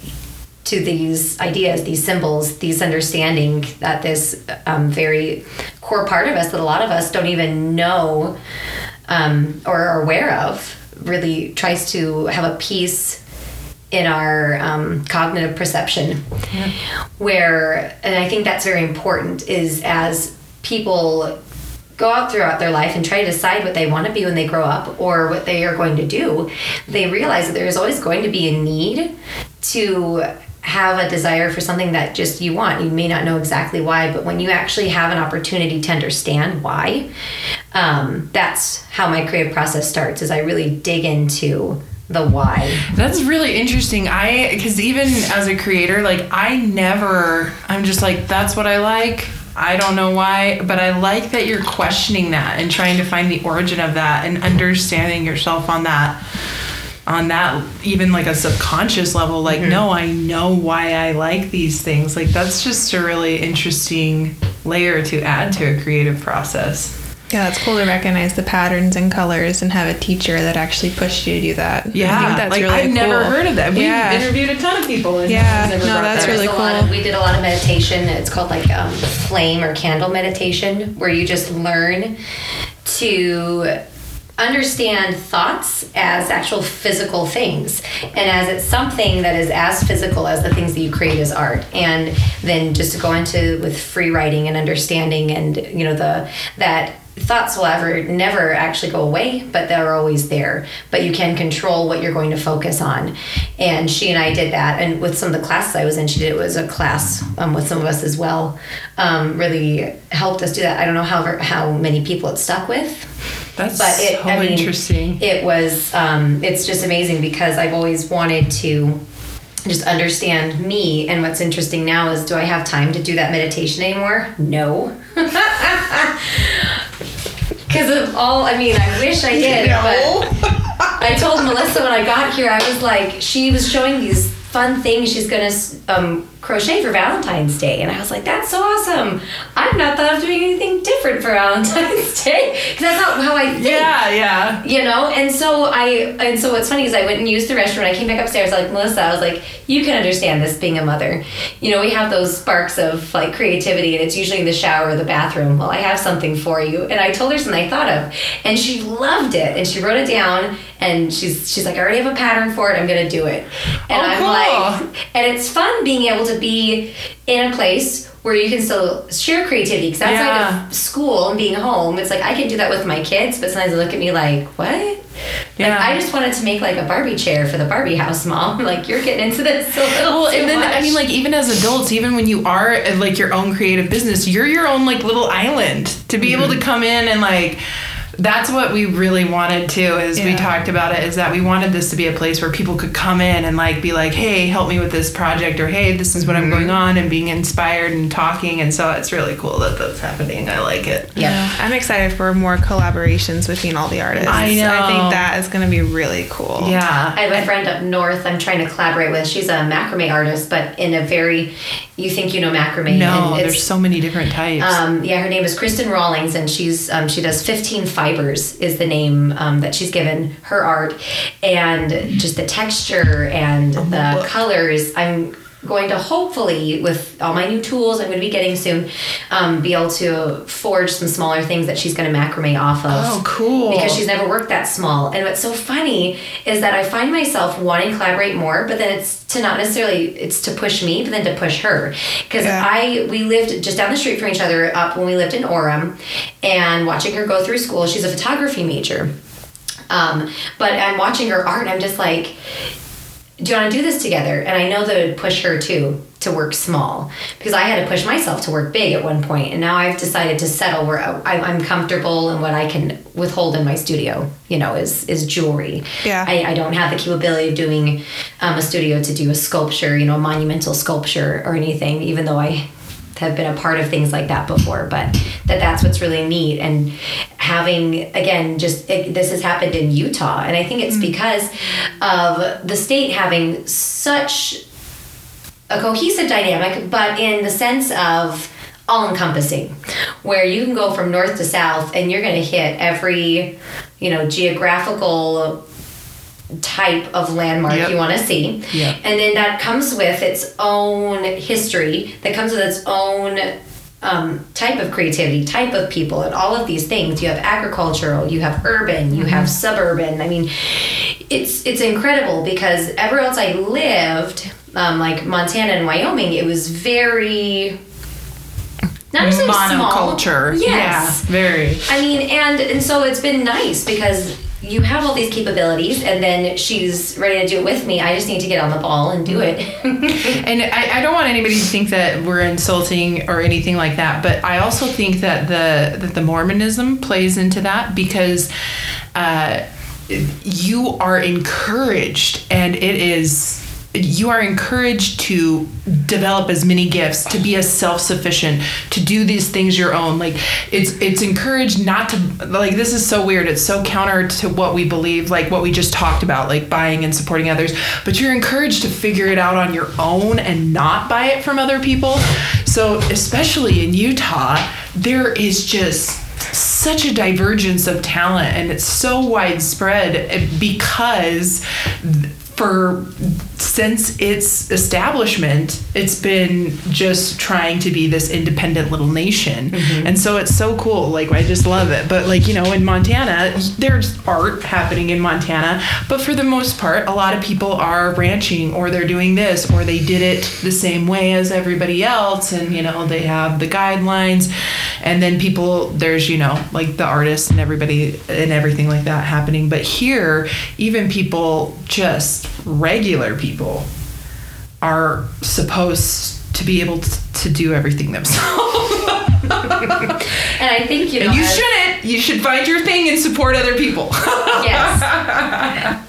to these ideas, these symbols, these understanding that this um, very core part of us that a lot of us don't even know um, or are aware of really tries to have a piece in our um, cognitive perception. Yeah. Where, and I think that's very important, is as people go out throughout their life and try to decide what they want to be when they grow up or what they are going to do, they realize that there is always going to be a need to have a desire for something that just you want. You may not know exactly why, but when you actually have an opportunity to understand why, um, that's how my creative process starts, is I really dig into the why. That's really interesting. I, because even as a creator, like I never, I'm just like, that's what I like. I don't know why, but I like that you're questioning that and trying to find the origin of that and understanding yourself on that, on that, even like a subconscious level. Like, mm-hmm. no, I know why I like these things. Like, that's just a really interesting layer to add to a creative process. Yeah, it's cool to recognize the patterns and colors and have a teacher that actually pushed you to do that. Yeah, I think that's like really I've cool. never heard of that. We yeah. interviewed a ton of people. And yeah, never no, that's that. Really cool. Of, we did a lot of meditation. It's called like um, flame or candle meditation, where you just learn to understand thoughts as actual physical things, and as it's something that is as physical as the things that you create as art. And then just to go into with free writing and understanding, and you know the that. Thoughts will ever never actually go away, but they're always there. But you can control what you're going to focus on. And she and I did that. And with some of the classes I was in, she did it was a class um, with some of us as well. Um, really helped us do that. I don't know how how many people it stuck with. That's but it, so I mean, interesting. It was. Um, it's just amazing, because I've always wanted to just understand me. And what's interesting now is, do I have time to do that meditation anymore? No. Because of all, I mean, I wish I did, no. but I told Melissa when I got here, I was like, she was showing these fun things she's going to um, crochet for Valentine's Day. And I was like, that's so awesome. I've not thought of doing anything different for Valentine's Day, because that's not how I think. Yeah, yeah. You know? And so I, and so what's funny is I went and used the restroom, and I came back upstairs, like, Melissa, I was like, you can understand this being a mother. You know, we have those sparks of like creativity, and it's usually in the shower or the bathroom. Well, I have something for you. And I told her something I thought of, and she loved it. And she wrote it down, and she's, she's like, I already have a pattern for it. I'm going to do it. And oh, I'm cool. like, and it's fun being able to be in a place where you can still share creativity, because outside yeah. of school and being home, it's like I can do that with my kids, but sometimes they look at me like, what? Yeah. Like, I just wanted to make like a Barbie chair for the Barbie house, Mom. Like, you're getting into this a little well, too and then much. I mean, like, even as adults, even when you are like your own creative business, you're your own like little island to be mm-hmm. able to come in and like that's what we really wanted too, is yeah. we talked about it, is that we wanted this to be a place where people could come in and like be like, hey, help me with this project, or hey, this is what mm-hmm. I'm going on, and being inspired and talking. And so it's really cool that that's happening. I like it. Yeah. yeah. I'm excited for more collaborations between all the artists. I know. I think that is going to be really cool. Yeah. I have a friend up north I'm trying to collaborate with. She's a macrame artist, but in a very, you think you know macrame. No, and there's so many different types. Um, yeah, her name is Kristen Rawlings, and she's um, she does Fifteen Fibers is the name um, that she's given her art, and just the texture and oh, the book. colors. I'm going to hopefully, with all my new tools I'm going to be getting soon, um, be able to forge some smaller things that she's going to macrame off of. Oh, cool. Because she's never worked that small. And what's so funny is that I find myself wanting to collaborate more, but then it's to not necessarily, it's to push me, but then to push her. Because yeah. I, we lived just down the street from each other up when we lived in Orem, and watching her go through school, she's a photography major. Um, but I'm watching her art and I'm just like, do you want to do this together? And I know that it would push her too to work small, because I had to push myself to work big at one point, and now I've decided to settle where I'm comfortable and what I can withhold in my studio, you know, is is jewelry. Yeah. I, I don't have the capability of doing um, a studio to do a sculpture, you know, a monumental sculpture or anything, even though I have been a part of things like that before, but that that's what's really neat. And having, again, just it, this has happened in Utah, and I think it's mm. because of the state having such a cohesive dynamic, but in the sense of all-encompassing, where you can go from north to south and you're going to hit every, you know, geographical type of landmark yep. you want to see. Yep. And then that comes with its own history, that comes with its own um, type of creativity, type of people, and all of these things. You have agricultural, you have urban, you mm-hmm. have suburban. I mean, it's it's incredible, because everywhere else I lived, um, like Montana and Wyoming, it was very... Not just monoculture. Small. Yes. Yeah, very. I mean, and, and so it's been nice, because... you have all these capabilities, and then she's ready to do it with me. I just need to get on the ball and do it. And I, I don't want anybody to think that we're insulting or anything like that, but I also think that the that the Mormonism plays into that, because uh, you are encouraged, and it is... you are encouraged to develop as many gifts, to be as self-sufficient, to do these things your own. Like it's it's encouraged not to, like, this is so weird. It's so counter to what we believe, like what we just talked about, like buying and supporting others, but you're encouraged to figure it out on your own and not buy it from other people. So especially in Utah, there is just such a divergence of talent, and it's so widespread because for since its establishment, it's been just trying to be this independent little nation. Mm-hmm. And so it's so cool. Like, I just love it. But like, you know, in Montana, there's art happening in Montana, but for the most part, a lot of people are ranching, or they're doing this, or they did it the same way as everybody else. And, you know, they have the guidelines, and then people, there's, you know, like the artists and everybody and everything like that happening. But here, even people just regular people are supposed to be able to, to do everything themselves. And I think, you know, and you shouldn't. You should find your thing and support other people. Yes.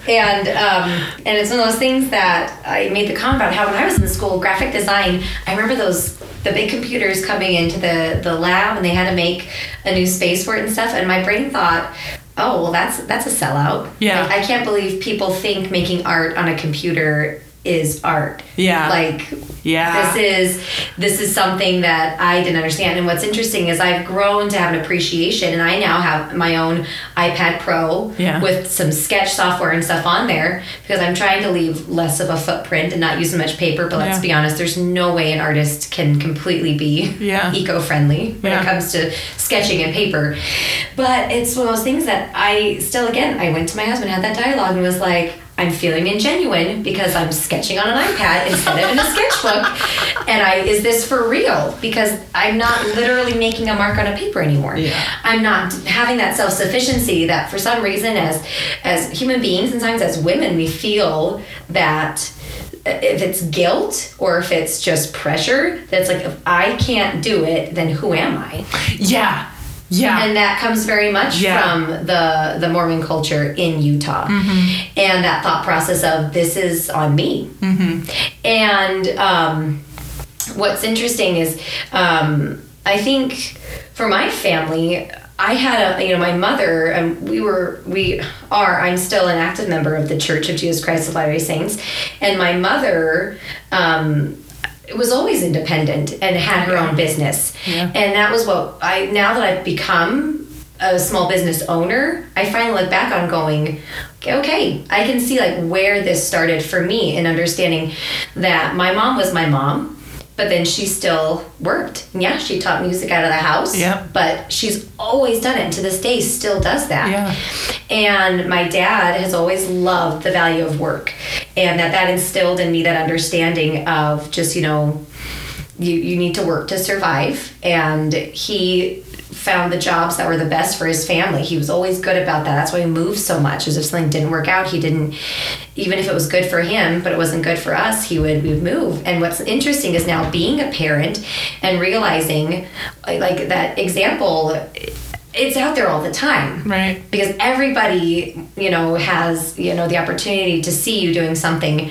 And um, and it's one of those things that I made the comment about how when I was in school, graphic design, I remember those the big computers coming into the, the lab, and they had to make a new space for it and stuff. And my brain thought, oh, well, that's that's a sellout. Yeah. Like, I can't believe people think making art on a computer is art. Yeah. Like, yeah. This is this is something that I didn't understand. And what's interesting is I've grown to have an appreciation, and I now have my own iPad Pro yeah. with some sketch software and stuff on there, because I'm trying to leave less of a footprint and not use as much paper. But let's yeah. be honest, there's no way an artist can completely be yeah. eco-friendly when yeah. it comes to sketching and paper. But it's one of those things that I still, again, I went to my husband, had that dialogue, and was like, I'm feeling ingenuine because I'm sketching on an iPad instead of in a sketchbook. And I, is this for real? Because I'm not literally making a mark on a paper anymore. Yeah. I'm not having that self-sufficiency that for some reason as, as human beings, and sometimes as women, we feel that if it's guilt or if it's just pressure, that's like, if I can't do it, then who am I? Yeah. Yeah. And that comes very much yeah. from the the Mormon culture in Utah. Mm-hmm. And that thought process of, this is on me. Mm-hmm. And um, what's interesting is, um, I think for my family, I had a, you know, my mother, um, we were, we are, I'm still an active member of the Church of Jesus Christ of Latter-day Saints. And my mother, um, was always independent and had her own business. Yeah. And that was what I, now that I've become a small business owner, I finally look back on going, okay, I can see like where this started for me, and understanding that my mom was my mom, but then she still worked. Yeah, she taught music out of the house, yeah. but she's always done it, and to this day still does that. Yeah. And my dad has always loved the value of work, and that that instilled in me that understanding of just, you know, you, you need to work to survive. And he found the jobs that were the best for his family. He was always good about that. That's why he moved so much, is if something didn't work out, he didn't, even if it was good for him, but it wasn't good for us, he would, we would move. And what's interesting is now being a parent and realizing, like, that example, it's out there all the time. Right. Because everybody, you know, has, you know, the opportunity to see you doing something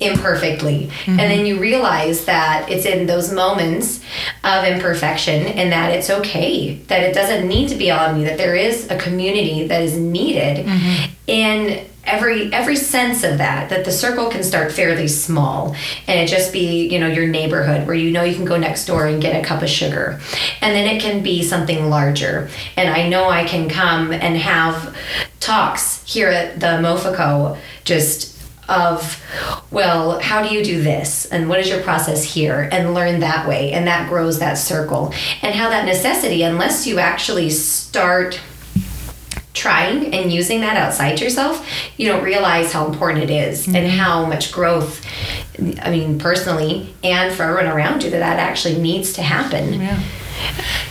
imperfectly. Mm-hmm. And then you realize that it's in those moments of imperfection, and that it's okay, that it doesn't need to be all on you, that there is a community that is needed mm-hmm. in every every sense of that, that the circle can start fairly small, and it just be, you know, your neighborhood where, you know, you can go next door and get a cup of sugar, and then it can be something larger. And I know I can come and have talks here at the Mofaco just of, well, how do you do this? And what is your process here? And learn that way. And that grows that circle. And how that necessity, unless you actually start trying and using that outside yourself, you don't realize how important it is mm-hmm. and how much growth, I mean, personally and for everyone around you, that that actually needs to happen. Yeah,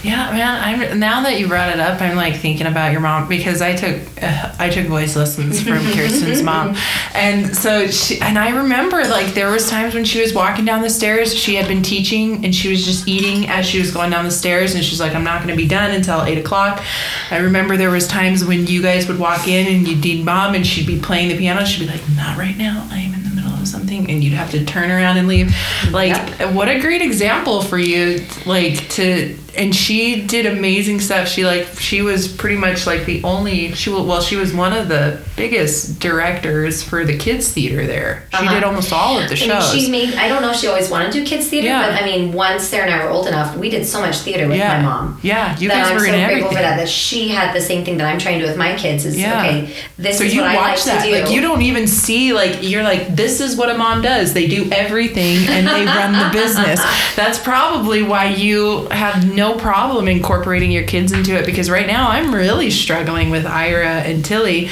yeah man, I'm, now that you brought it up, I'm like thinking about your mom, because I took uh, I took voice lessons from Kirsten's mom. And so she, and I remember, like, there was times when she was walking down the stairs, she had been teaching and she was just eating as she was going down the stairs, and she's like, I'm not going to be done until eight o'clock. I remember there was times when you guys would walk in and you'd need mom, and she'd be playing the piano, she'd be like, not right now, I'm in the middle of something, and you'd have to turn around and leave. Like, yep. What a great example for you, like, to, and she did amazing stuff. She, like, she was pretty much like the only, she well, she was one of the biggest directors for the kids theater there. She uh-huh. did almost all of the shows. And she made, I don't know if she always wanted to do kids theater, yeah. but I mean, once Sarah and I were old enough, we did so much theater with yeah. my mom. Yeah, you guys were so in everything. I'm so grateful for that, that she had the same thing that I'm trying to do with my kids is, yeah. okay, this so is what I like that. to do. Like, you don't even see, like, you're like, this is what a mom does. They do everything and they run the business. That's probably why you have no problem incorporating your kids into it, because right now I'm really struggling with Ira and Tilly,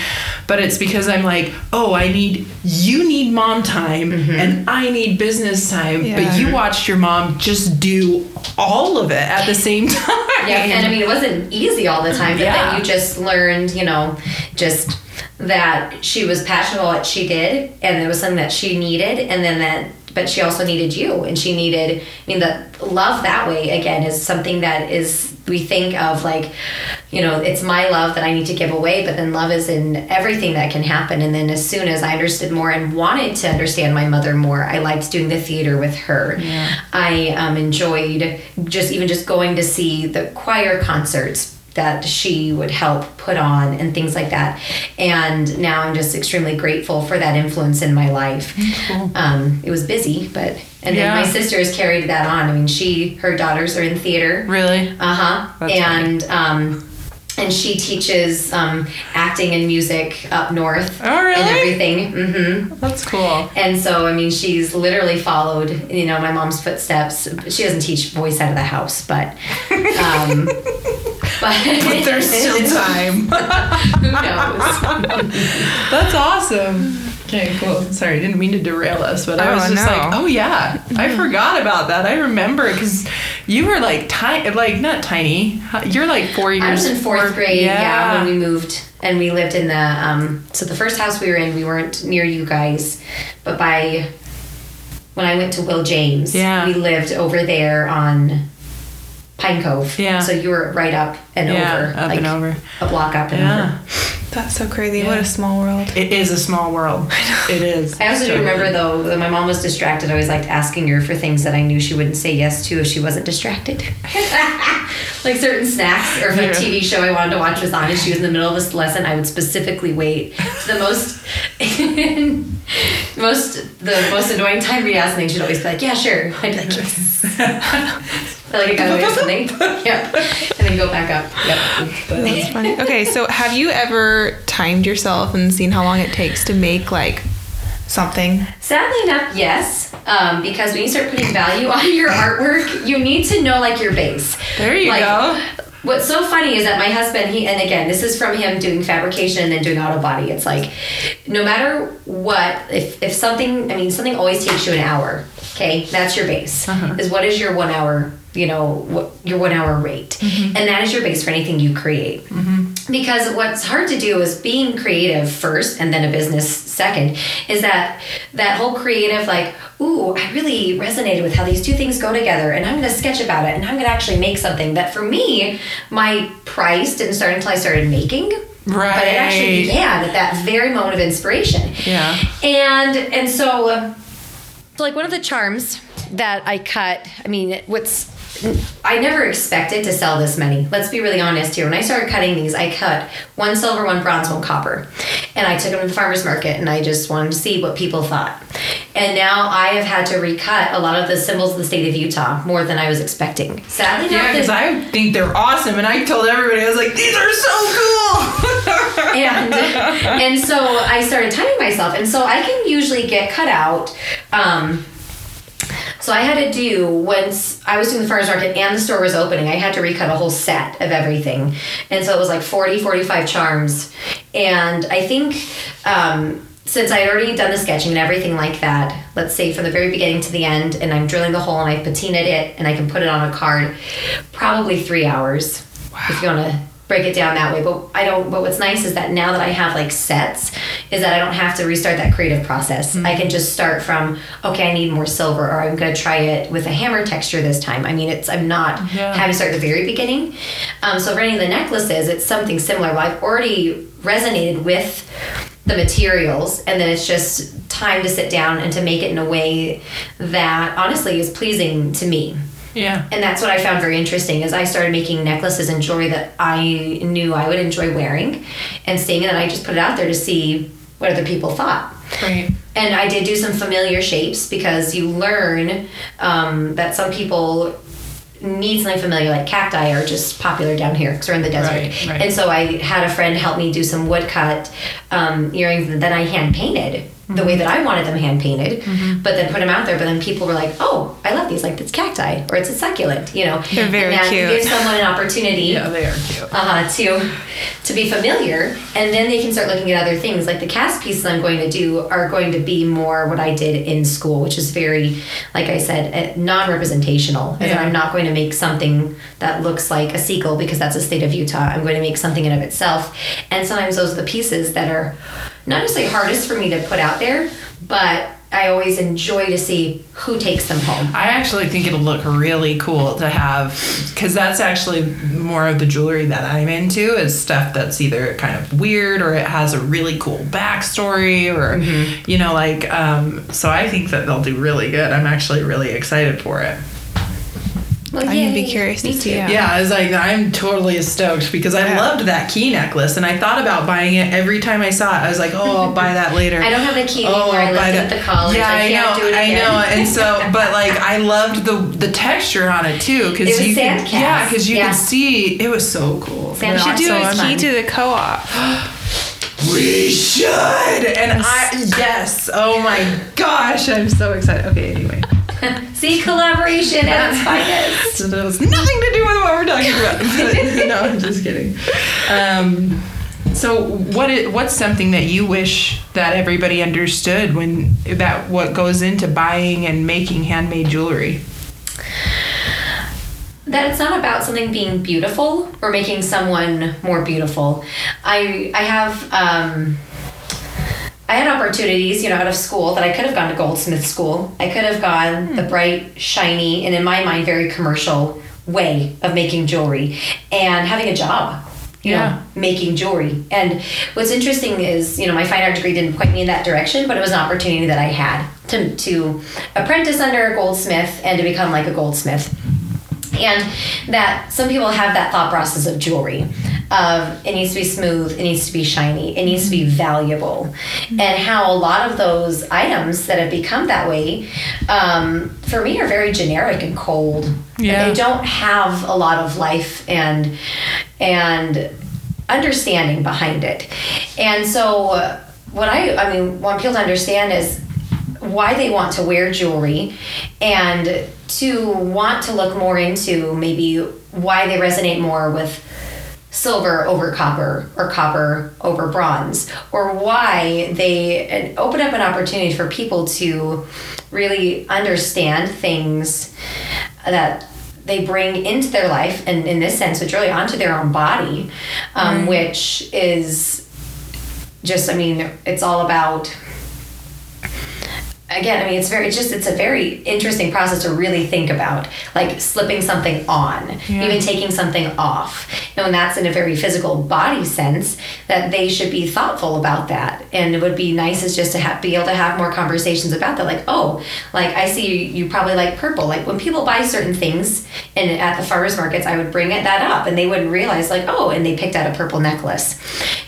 but it's because I'm like, oh, I need, you need mom time mm-hmm. and I need business time, yeah. but you watched your mom just do all of it at the same time. Yeah, and I mean, it wasn't easy all the time, but yeah. then you just learned, you know, just that she was passionate about what she did, and it was something that she needed, and then that, but she also needed you, and she needed, I mean, the love that way, again, is something that is, we think of like, you know, it's my love that I need to give away, but then love is in everything that can happen. And then as soon as I understood more and wanted to understand my mother more, I liked doing the theater with her. Yeah. I um, enjoyed just even just going to see the choir concerts that she would help put on and things like that. And now I'm just extremely grateful for that influence in my life. Cool. Um, it was busy, but, and yeah. then my sisters carried that on. I mean, she, her daughters are in theater. Really? Uh-huh. That's and, funny. um, and she teaches um, acting and music up north. Oh, really? And everything. Mm-hmm. That's cool. And so, I mean, she's literally followed, you know, my mom's footsteps. She doesn't teach voice out of the house, but... Um, But, but there's still time. Who knows? That's awesome. Okay, cool. Sorry, I didn't mean to derail us, but I oh, was just no. like, oh yeah, I forgot about that. I remember because you were like tiny, like not tiny. You're like four years. I was in fourth four, grade. Yeah. yeah, when we moved and we lived in the um. So the first house we were in, we weren't near you guys, but by when I went to Will James, yeah. we lived over there on. Pine Cove. Yeah. So you were right up and yeah, over. Up like and over. A block up and yeah. over. That's so crazy. Yeah. What a small world. It is a small world. It is. I also do remember, though, that my mom was distracted. I always liked asking her for things that I knew she wouldn't say yes to if she wasn't distracted. Like certain snacks, or if yeah. a T V show I wanted to watch was on and she was in the middle of a lesson, I would specifically wait to the most most the most annoying time to be asked, and she'd always be like, yeah, sure. I'd be like, yes. Like I got away with something. Yep. And then go back up. Yep. That's funny. Okay, so have you ever timed yourself and seen how long it takes to make like something? Sadly enough, yes. Um, because when you start putting value on your artwork, you need to know like your base. There you like, go. What's so funny is that my husband, he, and again, this is from him doing fabrication and then doing auto body. It's like, no matter what, if, if something, I mean, something always takes you an hour. Okay. That's your base. Uh-huh. Is what is your one hour, you know, what, your one hour rate. Mm-hmm. And that is your base for anything you create. Mm-hmm. Because what's hard to do is being creative first and then a business second is that that whole creative, like, ooh, I really resonated with how these two things go together, and I'm going to sketch about it, and I'm going to actually make something that, for me, my price didn't start until I started making. Right. But it actually began at that very moment of inspiration. Yeah. And and so, so like one of the charms that I cut, I mean, what's I never expected to sell this many. Let's be really honest here. When I started cutting these, I cut one silver, one bronze, one copper. And I took them to the farmer's market, and I just wanted to see what people thought. And now I have had to recut a lot of the symbols of the state of Utah more than I was expecting. Sadly, yeah, because I think they're awesome. And I told everybody, I was like, these are so cool. and, and so I started timing myself. And so I can usually get cut out. Um, So I had to do, once I was doing the farmer's market and the store was opening, I had to recut a whole set of everything. And so it was like forty, forty-five charms. And I think um, since I had already done the sketching and everything like that, let's say from the very beginning to the end, and I'm drilling the hole and I've patinaed it and I can put it on a card, probably three hours. Wow. If you want to break it down that way. But I don't, but what's nice is that now that I have like sets is that I don't have to restart that creative process. Mm-hmm. I can just start from, okay, I need more silver, or I'm going to try it with a hammer texture this time. I mean, it's, I'm not yeah. having to start at the very beginning. Um, so for any of the necklaces, it's something similar. Well, I've already resonated with the materials, and then it's just time to sit down and to make it in a way that honestly is pleasing to me. Yeah. And that's what I found very interesting is I started making necklaces and jewelry that I knew I would enjoy wearing and seeing it, and I just put it out there to see what other people thought. Right. And I did do some familiar shapes because you learn um, that some people need something familiar, like cacti are just popular down here because we're in the desert. Right, right. And so I had a friend help me do some woodcut um, earrings that I hand painted. The way that I wanted them hand painted, mm-hmm. but then put them out there. But then people were like, "Oh, I love these! Like it's cacti, or it's a succulent." You know, they're very and that cute. Gives someone an opportunity. Yeah, they are cute. Uh, to to be familiar, and then they can start looking at other things. Like the cast pieces I'm going to do are going to be more what I did in school, which is very, like I said, non-representational. Yeah. I'm not going to make something that looks like a seagull because that's a state of Utah. I'm going to make something in of itself, and sometimes those are the pieces that are not necessarily hardest for me to put out there, but I always enjoy to see who takes them home. I actually think it'll look really cool to have, because that's actually more of the jewelry that I'm into is stuff that's either kind of weird or it has a really cool backstory or, mm-hmm. you know, like, um, so I think that they'll do really good. I'm actually really excited for it. Well, I'm going to be curious to see. Yeah, yeah, I was like, I'm totally stoked because I yeah. loved that key necklace, and I thought about buying it every time I saw it. I was like, oh, I'll buy that later. I don't have a key oh, anymore. I lived at the college. Yeah, I, I can't know, do it again. I know. And so, but like, I loved the the texture on it too. Cause it was you sand could, cast. Yeah, because you yeah. could see. It was so cool. Sand you should do so a key to the co-op. We should. And I, yes. Oh my gosh. I'm so excited. Okay, anyway. See, collaboration at its finest. It has nothing to do with what we're talking about. But, no, I'm just kidding. Um, so, what is, what's something that you wish that everybody understood when that what goes into buying and making handmade jewelry? That it's not about something being beautiful or making someone more beautiful. I I have. Um, I had opportunities, you know, out of school that I could have gone to goldsmith school. I could have gone the bright, shiny, and in my mind, very commercial way of making jewelry and having a job, you yeah. know, making jewelry. And what's interesting is, you know, my fine art degree didn't point me in that direction, but it was an opportunity that I had to to apprentice under a goldsmith and to become like a goldsmith. And that some people have that thought process of jewelry. Of it needs to be smooth, it needs to be shiny, it needs to be valuable. Mm-hmm. And how a lot of those items that have become that way, um, for me, are very generic and cold. Yeah. And they don't have a lot of life and and understanding behind it. And so what I, I mean, want people to understand is why they want to wear jewelry and to want to look more into maybe why they resonate more with silver over copper or copper over bronze, or why they open up an opportunity for people to really understand things that they bring into their life, and in this sense, it's really onto their own body, um, mm-hmm. which is just, I mean, it's all about, again, I mean, it's very, it's just, it's a very interesting process to really think about, like slipping something on, yeah. even taking something off. And that's in a very physical body sense that they should be thoughtful about that. And it would be nice is just to have, be able to have more conversations about that. Like, oh, like I see you, you probably like purple. Like when people buy certain things and at the farmers markets, I would bring it, that up and they wouldn't realize like, oh, and they picked out a purple necklace.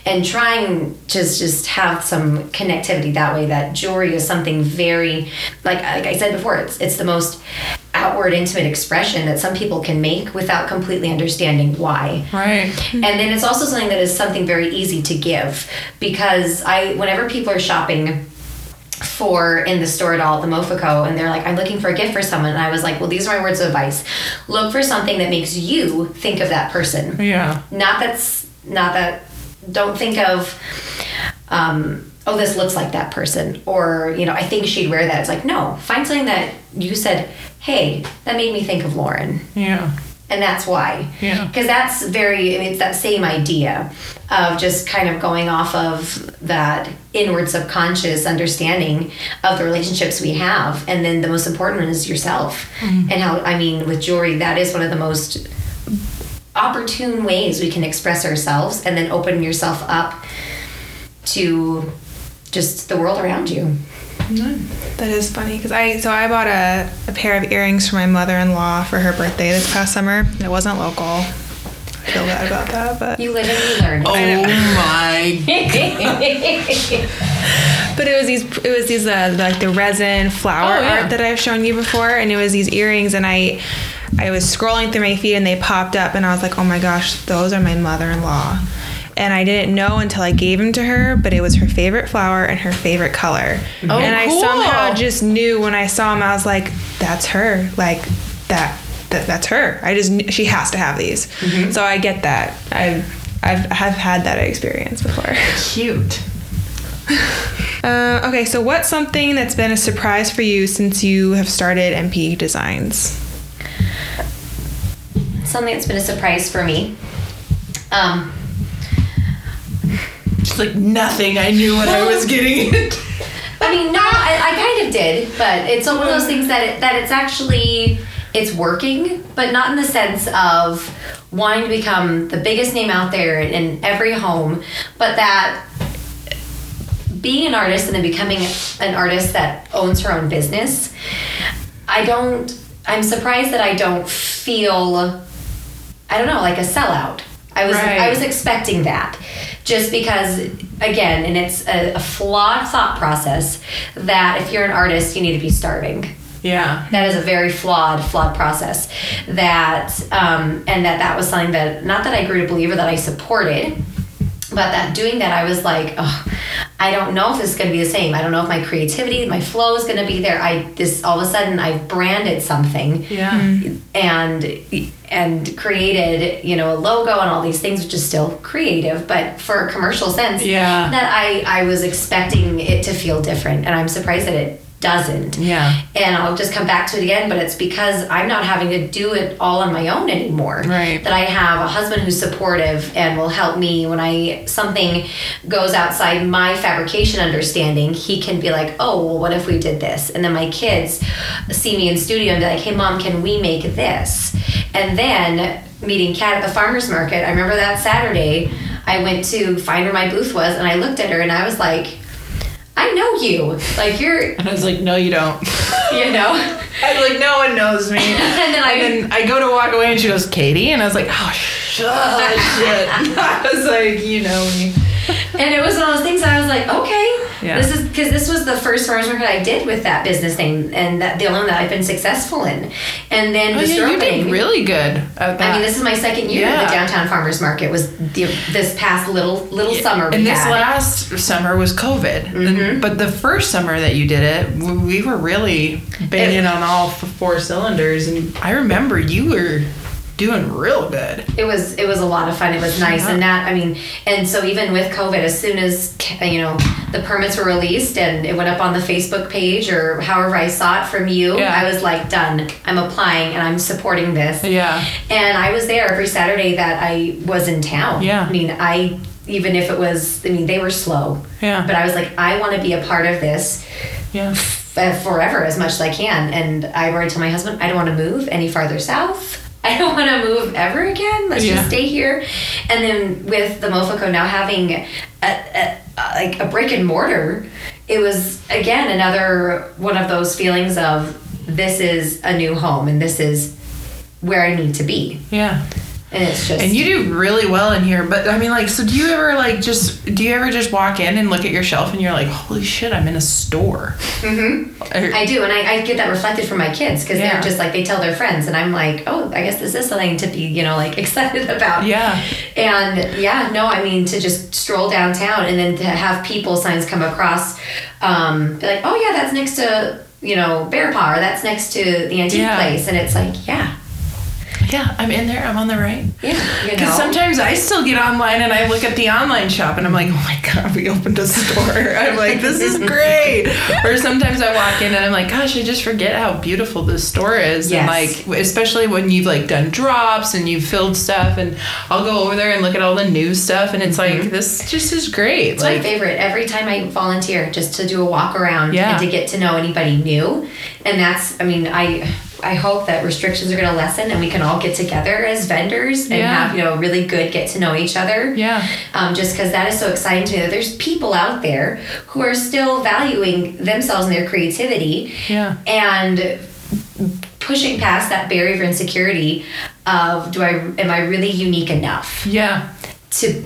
And trying to just, just have some connectivity that way, that jewelry is something very, Very, like, like I said before, it's it's the most outward, intimate expression that some people can make without completely understanding why. Right. And then it's also something that is something very easy to give, because I, whenever people are shopping for in the store at all, the Mofaco, and they're like, I'm looking for a gift for someone, and I was like, well, these are my words of advice: look for something that makes you think of that person. Yeah. Not that's not that. Don't think of. Um, oh, this looks like that person, or, you know, I think she'd wear that. It's like, no, find something that you said, hey, that made me think of Lauren. Yeah. And that's why. Yeah. Because that's very, I mean, it's that same idea of just kind of going off of that inward subconscious understanding of the relationships we have. And then the most important one is yourself. Mm-hmm. And how, I mean, with jewelry, that is one of the most opportune ways we can express ourselves, and then open yourself up to just the world around you. That is funny, because I so I bought a, a pair of earrings for my mother-in-law for her birthday this past summer. It wasn't local. I feel bad about that, but you live and you learn. Oh my god! But it was these it was these uh, like the resin flower oh, yeah. art that I've shown you before, and it was these earrings, and I I was scrolling through my feed and they popped up, and I was like, oh my gosh, those are my mother-in-law. And I didn't know until I gave them to her, but it was her favorite flower and her favorite color. Oh, and I cool. somehow just knew when I saw them, I was like, that's her. Like, that, that that's her. I just knew she has to have these. Mm-hmm. So I get that. I've, I've, I've had that experience before. Cute. uh, okay, so what's something that's been a surprise for you since you have started M P Designs? Something that's been a surprise for me. Um... Just like nothing. I knew what I was getting into. I mean, no, I, I kind of did, but it's one of those things that it, that it's actually it's working, but not in the sense of wanting to become the biggest name out there in every home, but that being an artist and then becoming an artist that owns her own business, I don't. I'm surprised that I don't feel, I don't know, like a sellout. I was right. I was expecting that. Just because, again, and it's a, a flawed thought process that if you're an artist, you need to be starving. Yeah. That is a very flawed, flawed process. That, um, and that that was something that, not that I grew to believe or that I supported, but that doing that, I was like, oh, I don't know if this is going to be the same. I don't know if my creativity, my flow is going to be there. I this all of a sudden I've branded something, yeah, and and created, you know, a logo and all these things, which is still creative, but for a commercial sense, yeah. That I I was expecting it to feel different, and I'm surprised that it doesn't. Yeah. And I'll just come back to it again, but it's because I'm not having to do it all on my own anymore. Right. That I have a husband who's supportive and will help me when I something goes outside my fabrication understanding. He can be like, oh, well, what if we did this? And then my kids see me in studio and be like, hey, Mom, can we make this? And then meeting Kat at the farmer's market, I remember that Saturday I went to find where my booth was, and I looked at her and I was like, I know you. Like, you're... And I was like, no, you don't. You know? I was like, no one knows me. And then I... And then I go to walk away, and she goes, Katie? And I was like, oh, shit. I was like, you know me. And it was one of those things I was like, okay. Yeah. This is... Because this was the first farmer's market I did with that business thing, and that the only one that I've been successful in. And then... Oh, yeah, you did really good at that. I mean, this is my second year yeah. at the downtown farmer's market. Was the, this past little little yeah. summer we And this had. last summer was COVID. Mm-hmm. And, but the first summer that you did it, we were really banging it, on all four cylinders. And I remember you were... doing real good. It was it was a lot of fun. It was nice. Yeah. And that, I mean, and so even with COVID, as soon as, you know, the permits were released and it went up on the Facebook page or however I saw it from you, yeah. I was like, done. I'm applying and I'm supporting this. Yeah. And I was there every Saturday that I was in town. Yeah. I mean, I, even if it was, I mean, they were slow. Yeah. But I was like, I want to be a part of this. Yeah. Forever as much as I can. And I already told my husband, I don't want to move any farther south. I don't want to move ever again. Let's yeah. just stay here. And then with the Mofaco now having a, a, a, like a brick and mortar, it was, again, another one of those feelings of this is a new home and this is where I need to be. Yeah. And it's just... And you do really well in here. But, I mean, like, so do you ever, like, just... Do you ever just walk in and look at your shelf and you're like, holy shit, I'm in a store? Mm-hmm. Or, I do. And I, I get that reflected from my kids because yeah. they're just, like, they tell their friends. And I'm like, oh, I guess this is something to be, you know, like, excited about. Yeah. And, yeah, no, I mean, to just stroll downtown and then to have people signs come across. Um, be like, oh, yeah, that's next to, you know, Bear Paw, or that's next to the antique yeah. place. And it's like, yeah. Yeah, I'm in there. I'm on the right. Yeah, you know. Because sometimes I still get online and I look at the online shop and I'm like, oh my God, we opened a store. I'm like, this is great. Or sometimes I walk in and I'm like, gosh, I just forget how beautiful this store is. Yes. And like, especially when you've like done drops and you've filled stuff, and I'll go over there and look at all the new stuff and it's mm-hmm. like, this just is great. It's like, my favorite. Every time I volunteer, just to do a walk around yeah. and to get to know anybody new. And that's, I mean, I... I hope that restrictions are going to lessen and we can all get together as vendors and yeah. have, you know, really good get to know each other. Yeah. Um, just because that is so exciting to me that there's people out there who are still valuing themselves and their creativity. Yeah. And pushing past that barrier of insecurity of, do I, am I really unique enough? Yeah. To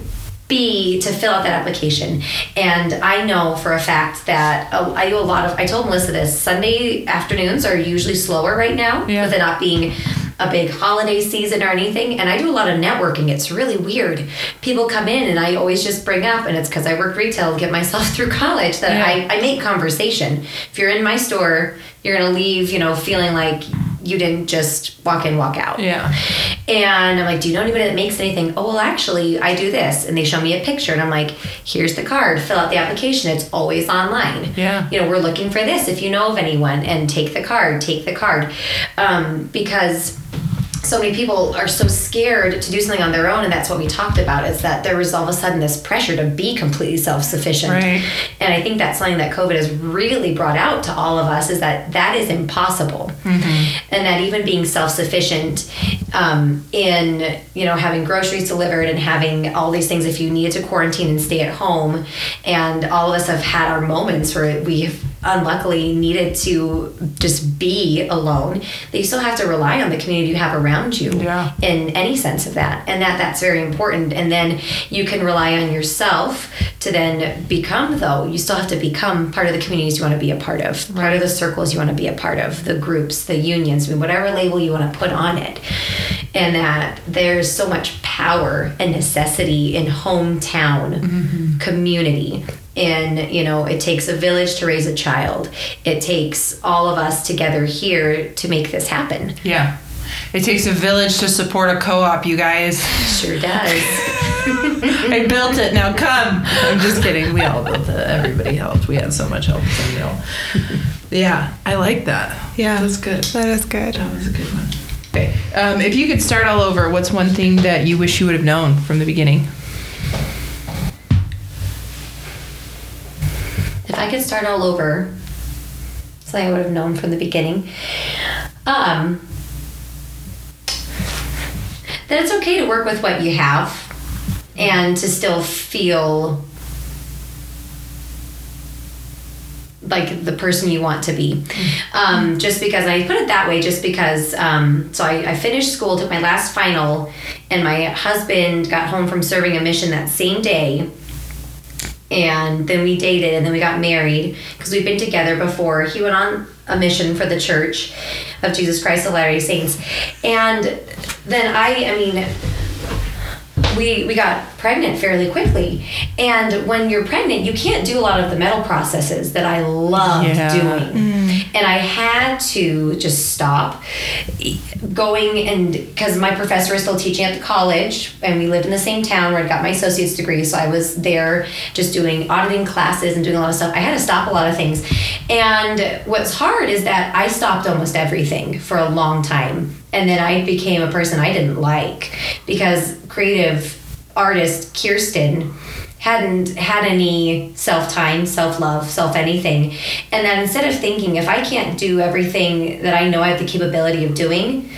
be, to fill out that application. And I know for a fact that oh, I do a lot of, I told Melissa this, Sunday afternoons are usually slower right now yeah. with it not being a big holiday season or anything. And I do a lot of networking. It's really weird. People come in and I always just bring up, and it's because I work retail, get myself through college, that yeah. I, I make conversation. If you're in my store, you're going to leave, you know, feeling like you didn't just walk in, walk out. Yeah. And I'm like, do you know anybody that makes anything? Oh, well, actually, I do this. And they show me a picture. And I'm like, here's the card. Fill out the application. It's always online. Yeah. You know, we're looking for this if you know of anyone. And take the card. Take the card. Um, because... so many people are so scared to do something on their own, and that's what we talked about, is that there was all of a sudden this pressure to be completely self-sufficient. Right. And I think that's something that COVID has really brought out to all of us, is that that is impossible. Mm-hmm. And that even being self-sufficient um, in, you know, having groceries delivered and having all these things, if you needed to quarantine and stay at home, and all of us have had our moments where we've unluckily needed to just be alone, that you still have to rely on the community you have around you yeah. in any sense of that. And that that's very important. And then you can rely on yourself to then become, though, you still have to become part of the communities you want to be a part of, right. part of the circles you want to be a part of, the groups, the unions, I mean, whatever label you want to put on it. And that there's so much power and necessity in hometown mm-hmm. community. And, you know, it takes a village to raise a child. It takes all of us together here to make this happen. Yeah. It takes a village to support a co-op, you guys. Sure does. I built it, now come. I'm just kidding. We all built it. Everybody helped. We had so much help from you all. Yeah, I like that. Yeah. That's good. That is good. That was a good one. Okay. Um, if you could start all over, what's one thing that you wish you would have known from the beginning? If I could start all over, something I would have known from the beginning. Um, that it's okay to work with what you have and to still feel like the person you want to be. Um, just because, I put it that way, just because, um, so I, I finished school, took my last final, and my husband got home from serving a mission that same day. And then we dated, and then we got married, because we'd been together before. He went on a mission for the Church of Jesus Christ of Latter-day Saints. And then I, I mean... We we got pregnant fairly quickly, and when you're pregnant, you can't do a lot of the mental processes that I loved yeah. doing, mm. and I had to just stop going, and because my professor was still teaching at the college, and we lived in the same town where I got my associate's degree, so I was there just doing auditing classes and doing a lot of stuff. I had to stop a lot of things, and what's hard is that I stopped almost everything for a long time. And then I became a person I didn't like, because creative artist Kirsten hadn't had any self-time, self-love, self-anything. And then instead of thinking, if I can't do everything that I know I have the capability of doing,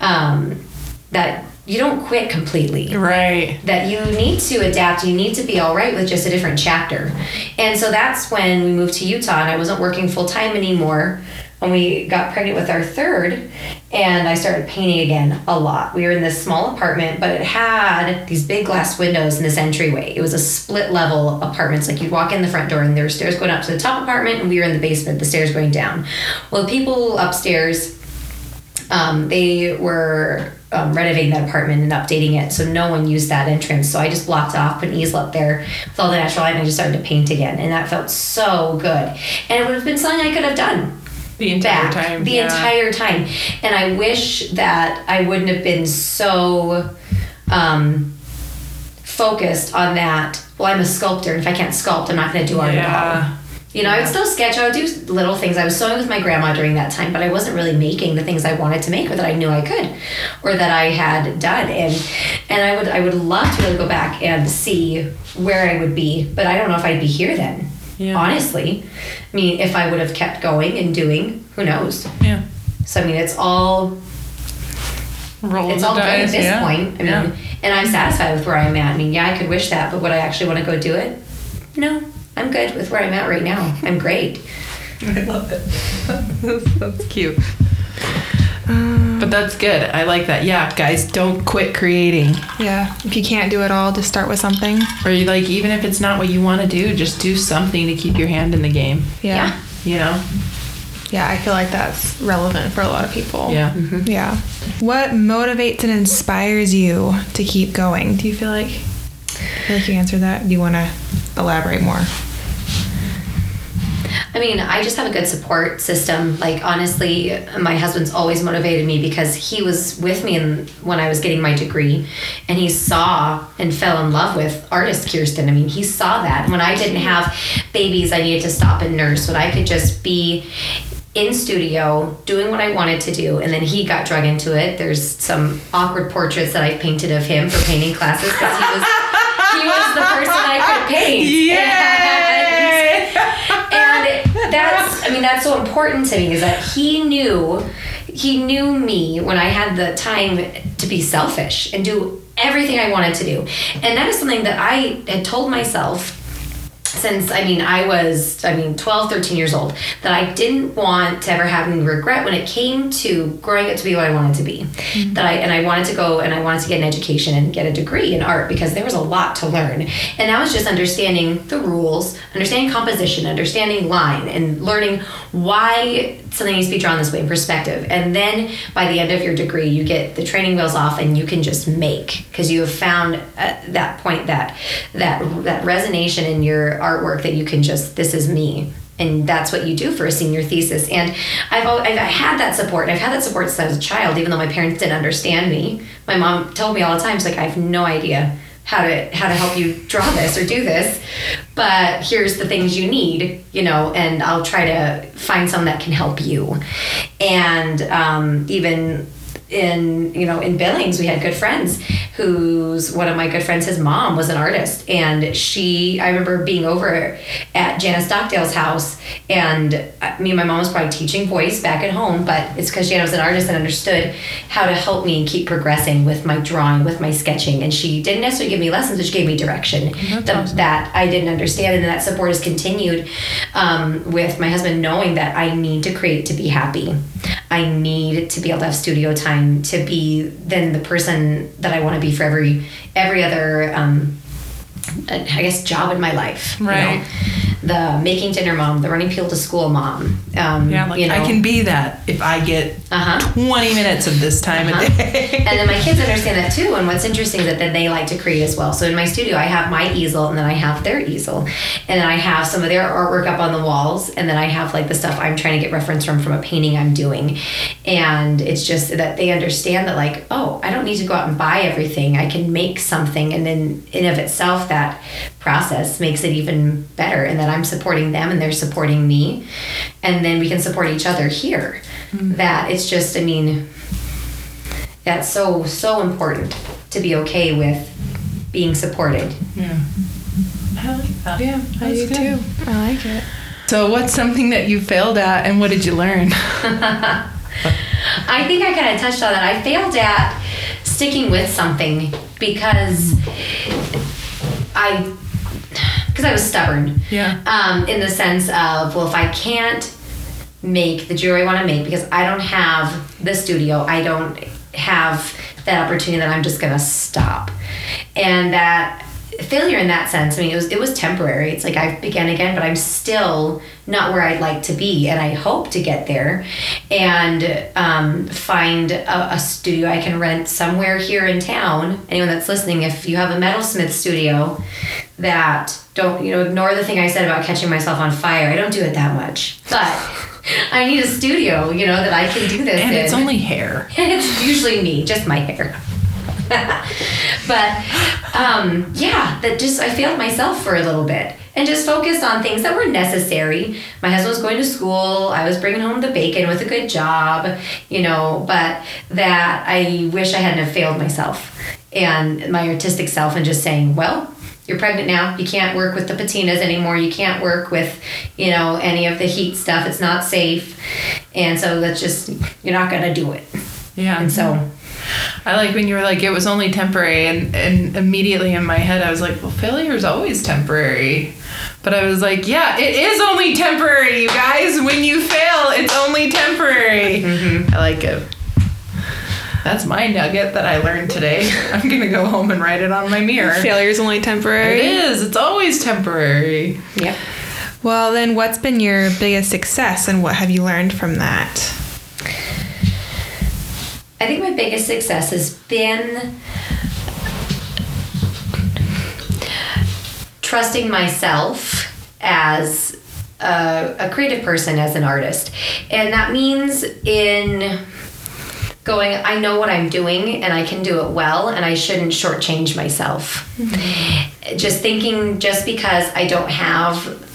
um, that you don't quit completely. Right. That you need to adapt. You need to be all right with just a different chapter. And so that's when we moved to Utah, and I wasn't working full-time anymore. When we got pregnant with our third, and I started painting again a lot. We were in this small apartment, but it had these big glass windows in this entryway. It was a split level apartment. Like, you'd walk in the front door and there were stairs going up to the top apartment, and we were in the basement, the stairs going down. Well, the people upstairs, um, they were um, renovating that apartment and updating it, so no one used that entrance. So I just blocked off, put an easel up there with all the natural light, and I just started to paint again. And that felt so good. And it would have been something I could have done. The entire back, time. The yeah. entire time. And I wish that I wouldn't have been so um, focused on that. Well, I'm a sculptor, and if I can't sculpt, I'm not going to do art yeah. at all. You know, yeah. I would still sketch. I would do little things. I was sewing with my grandma during that time, but I wasn't really making the things I wanted to make, or that I knew I could, or that I had done. And and I would I would love to really go back and see where I would be, but I don't know if I'd be here then. Yeah. Honestly, I mean, if I would have kept going and doing, who knows? Yeah. So I mean, it's all Roll it's all good at this yeah. point. I yeah. mean, and I'm satisfied with where I'm at. I mean, yeah, I could wish that, but would I actually want to go do it? No, I'm good with where I'm at right now. I'm great. I love it. That's cute. Um, but that's good. I like that. Yeah, guys, don't quit creating. Yeah, if you can't do it all, just start with something. Or you like, even if it's not what you want to do, just do something to keep your hand in the game. Yeah. yeah. You know? Yeah, I feel like that's relevant for a lot of people. Yeah. Mm-hmm. Yeah. What motivates and inspires you to keep going? Do you feel like, I feel like you answered that? Do you want to elaborate more? I mean, I just have a good support system. Like, honestly, my husband's always motivated me, because he was with me in, when I was getting my degree, and he saw and fell in love with artist Kirsten. I mean, he saw that. When I didn't have babies, I needed to stop and nurse, but I could just be in studio doing what I wanted to do, and then he got drug into it. There's some awkward portraits that I painted of him for painting classes, because he was, he was the person I could paint. Yeah. That's, I mean, that's so important to me, is that he knew, he knew me when I had the time to be selfish and do everything I wanted to do. And that is something that I had told myself since, I mean, I was, I mean, twelve, thirteen years old, that I didn't want to ever have any regret when it came to growing up to be what I wanted to be. Mm-hmm. That I, and I wanted to go and I wanted to get an education and get a degree in art, because there was a lot to learn. And that was just understanding the rules, understanding composition, understanding line, and learning why something needs to be drawn this way in perspective. And then by the end of your degree, you get the training wheels off and you can just make, because you have found at that point that, that, that resonation in your artwork, that you can just, this is me, and that's what you do for a senior thesis. And I've always, I've had that support, and I've had that support since I was a child, even though my parents didn't understand me. My mom told me all the time, it's like, I have no idea how to how to help you draw this or do this, but here's the things you need, you know, and I'll try to find some that can help you. And um, even in, you know, in Billings, we had good friends who's one of my good friends, his mom was an artist. And she, I remember being over at Janice Stockdale's house, and me and my mom was probably teaching voice back at home, but it's because Jana was an artist and understood how to help me keep progressing with my drawing, with my sketching. And she didn't necessarily give me lessons, but she gave me direction the, awesome. that I didn't understand. And that support has continued um, with my husband knowing that I need to create to be happy. I need to be able to have studio time to be then the person that I want to be for every every other, um, I guess, job in my life. Right. You know? The making dinner mom, the running people to school mom. Um, yeah, like, you know, I can be that if I get uh-huh. twenty minutes of this time uh-huh. a day. And then my kids understand that too. And what's interesting is that then they like to create as well. So in my studio, I have my easel, and then I have their easel, and then I have some of their artwork up on the walls, and then I have like the stuff I'm trying to get reference from from a painting I'm doing. And it's just that they understand that, like, oh, I don't need to go out and buy everything. I can make something, and then in of itself, that process makes it even better, and that I'm supporting them and they're supporting me, and then we can support each other here. Mm-hmm. That it's just, I mean, that's so so important to be okay with being supported. Yeah, I like that. Yeah, I do too. I like it. So, what's something that you failed at, and what did you learn? I think I kind of touched on that. I failed at sticking with something because I because I was stubborn. Yeah. Um, in the sense of, well, if I can't make the jewelry I want to make because I don't have the studio, I don't have that opportunity, that I'm just gonna stop. And that failure in that sense, I mean, it was it was temporary. It's like I began again, but I'm still not where I'd like to be, and I hope to get there and um, find a, a studio I can rent somewhere here in town. Anyone that's listening, if you have a metalsmith studio, that don't, you know, ignore the thing I said about catching myself on fire. I don't do it that much, but I need a studio, you know, that I can do this and in. And it's only hair. And it's usually me, just my hair. But, um, yeah, that just, I failed myself for a little bit and just focused on things that were necessary. My husband was going to school. I was bringing home the bacon with a good job, you know, but that I wish I hadn't have failed myself and my artistic self and just saying, well, you're pregnant now. You can't work with the patinas anymore. You can't work with, you know, any of the heat stuff. It's not safe. And so that's just, you're not going to do it. Yeah. And so I like when you were like, it was only temporary. And, and immediately in my head, I was like, well, failure is always temporary. But I was like, yeah, it is only temporary, you guys. When you fail, it's only temporary. Mm-hmm. I like it. That's my nugget that I learned today. I'm going to go home and write it on my mirror. Failure is only temporary. It is. It's always temporary. Yeah. Well, then what's been your biggest success, and what have you learned from that? I think my biggest success has been trusting myself as a, a creative person, as an artist. And that means in going, I know what I'm doing and I can do it well, and I shouldn't shortchange myself. Mm-hmm. Just thinking just because I don't have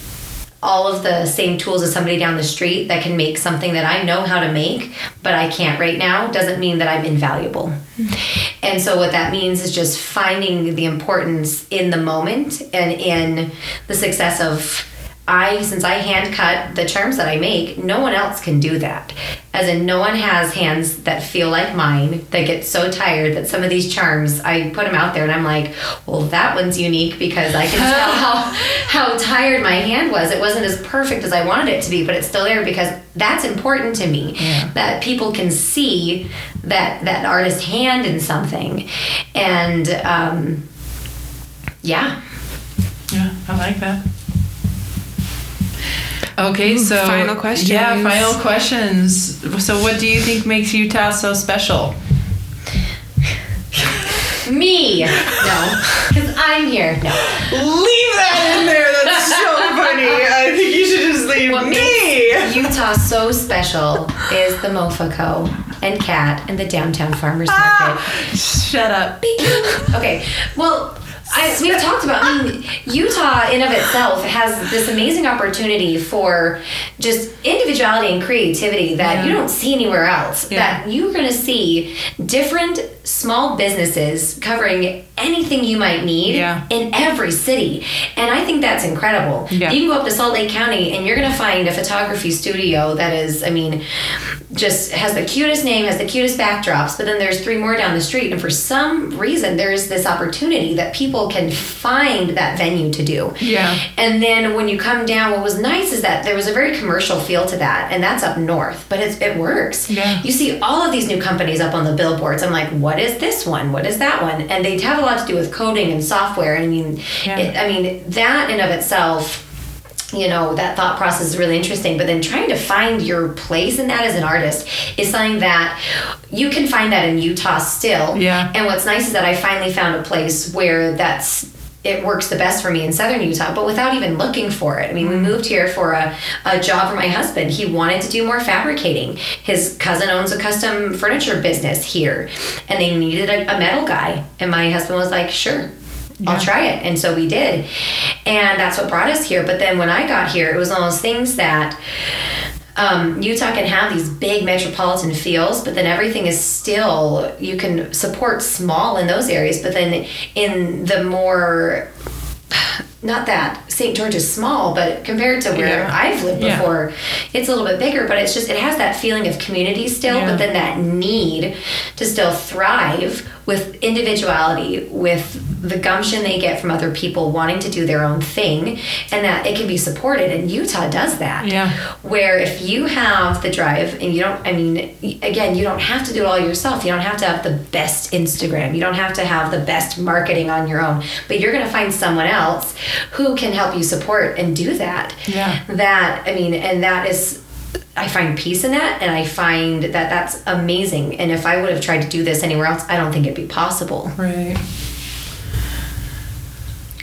all of the same tools as somebody down the street that can make something that I know how to make, but I can't right now, doesn't mean that I'm invaluable. Mm-hmm. And so what that means is just finding the importance in the moment and in the success of I, since I hand cut the charms that I make, no one else can do that. As in, no one has hands that feel like mine, that get so tired that some of these charms, I put them out there and I'm like, well, that one's unique because I can tell how, how tired my hand was. It wasn't as perfect as I wanted it to be, but it's still there because that's important to me. Yeah. That people can see that, that artist's hand in something. And, um, yeah. Yeah, I like that. Okay, so final questions. Yeah, final questions. So what do you think makes Utah so special? Me. No. Because I'm here. No. Leave that in there. That's so funny. I think you should just leave what me. Makes Utah so special is the MofacoUtah and Cat and the downtown farmers market. Ah, shut up. Okay. Well, I, we've talked about, I mean, Utah in of itself has this amazing opportunity for just individuality and creativity that yeah. you don't see anywhere else. Yeah. That you're going to see different small businesses covering anything you might need yeah. in every city. And I think that's incredible. Yeah. You can go up to Salt Lake County and you're going to find a photography studio that is, I mean, just has the cutest name, has the cutest backdrops, but then there's three more down the street. And for some reason, there is this opportunity that people can find that venue to do. Yeah. And then when you come down, what was nice is that there was a very commercial feel to that, and that's up north, but it's, it works. Yeah. You see all of these new companies up on the billboards. I'm like, what is this one? What is that one? And they have a lot to do with coding and software. I mean, yeah. it, I mean, that in of itself, you know, that thought process is really interesting. But then trying to find your place in that as an artist is something that you can find that in Utah still. Yeah. And what's nice is that I finally found a place where that's it works the best for me in Southern Utah, but without even looking for it. I mean, we moved here for a, a job for my husband. He wanted to do more fabricating. His cousin owns a custom furniture business here, and they needed a, a metal guy. And my husband was like, sure. Yeah. I'll try it. And so we did. And that's what brought us here. But then when I got here, it was one of those things that um, Utah can have these big metropolitan feels, but then everything is still, you can support small in those areas. But then in the more, not that Saint George is small, but compared to where yeah. I've lived before, yeah. it's a little bit bigger, but it's just, it has that feeling of community still, yeah. but then that need to still thrive with individuality, with the gumption they get from other people wanting to do their own thing, and that it can be supported. And Utah does that. Yeah. Where if you have the drive and you don't, I mean, again, you don't have to do it all yourself. You don't have to have the best Instagram. You don't have to have the best marketing on your own, but you're going to find someone else who can help you support and do that. Yeah. That, I mean, and that is, I find peace in that, and I find that that's amazing. And if I would have tried to do this anywhere else, I don't think it'd be possible. Right.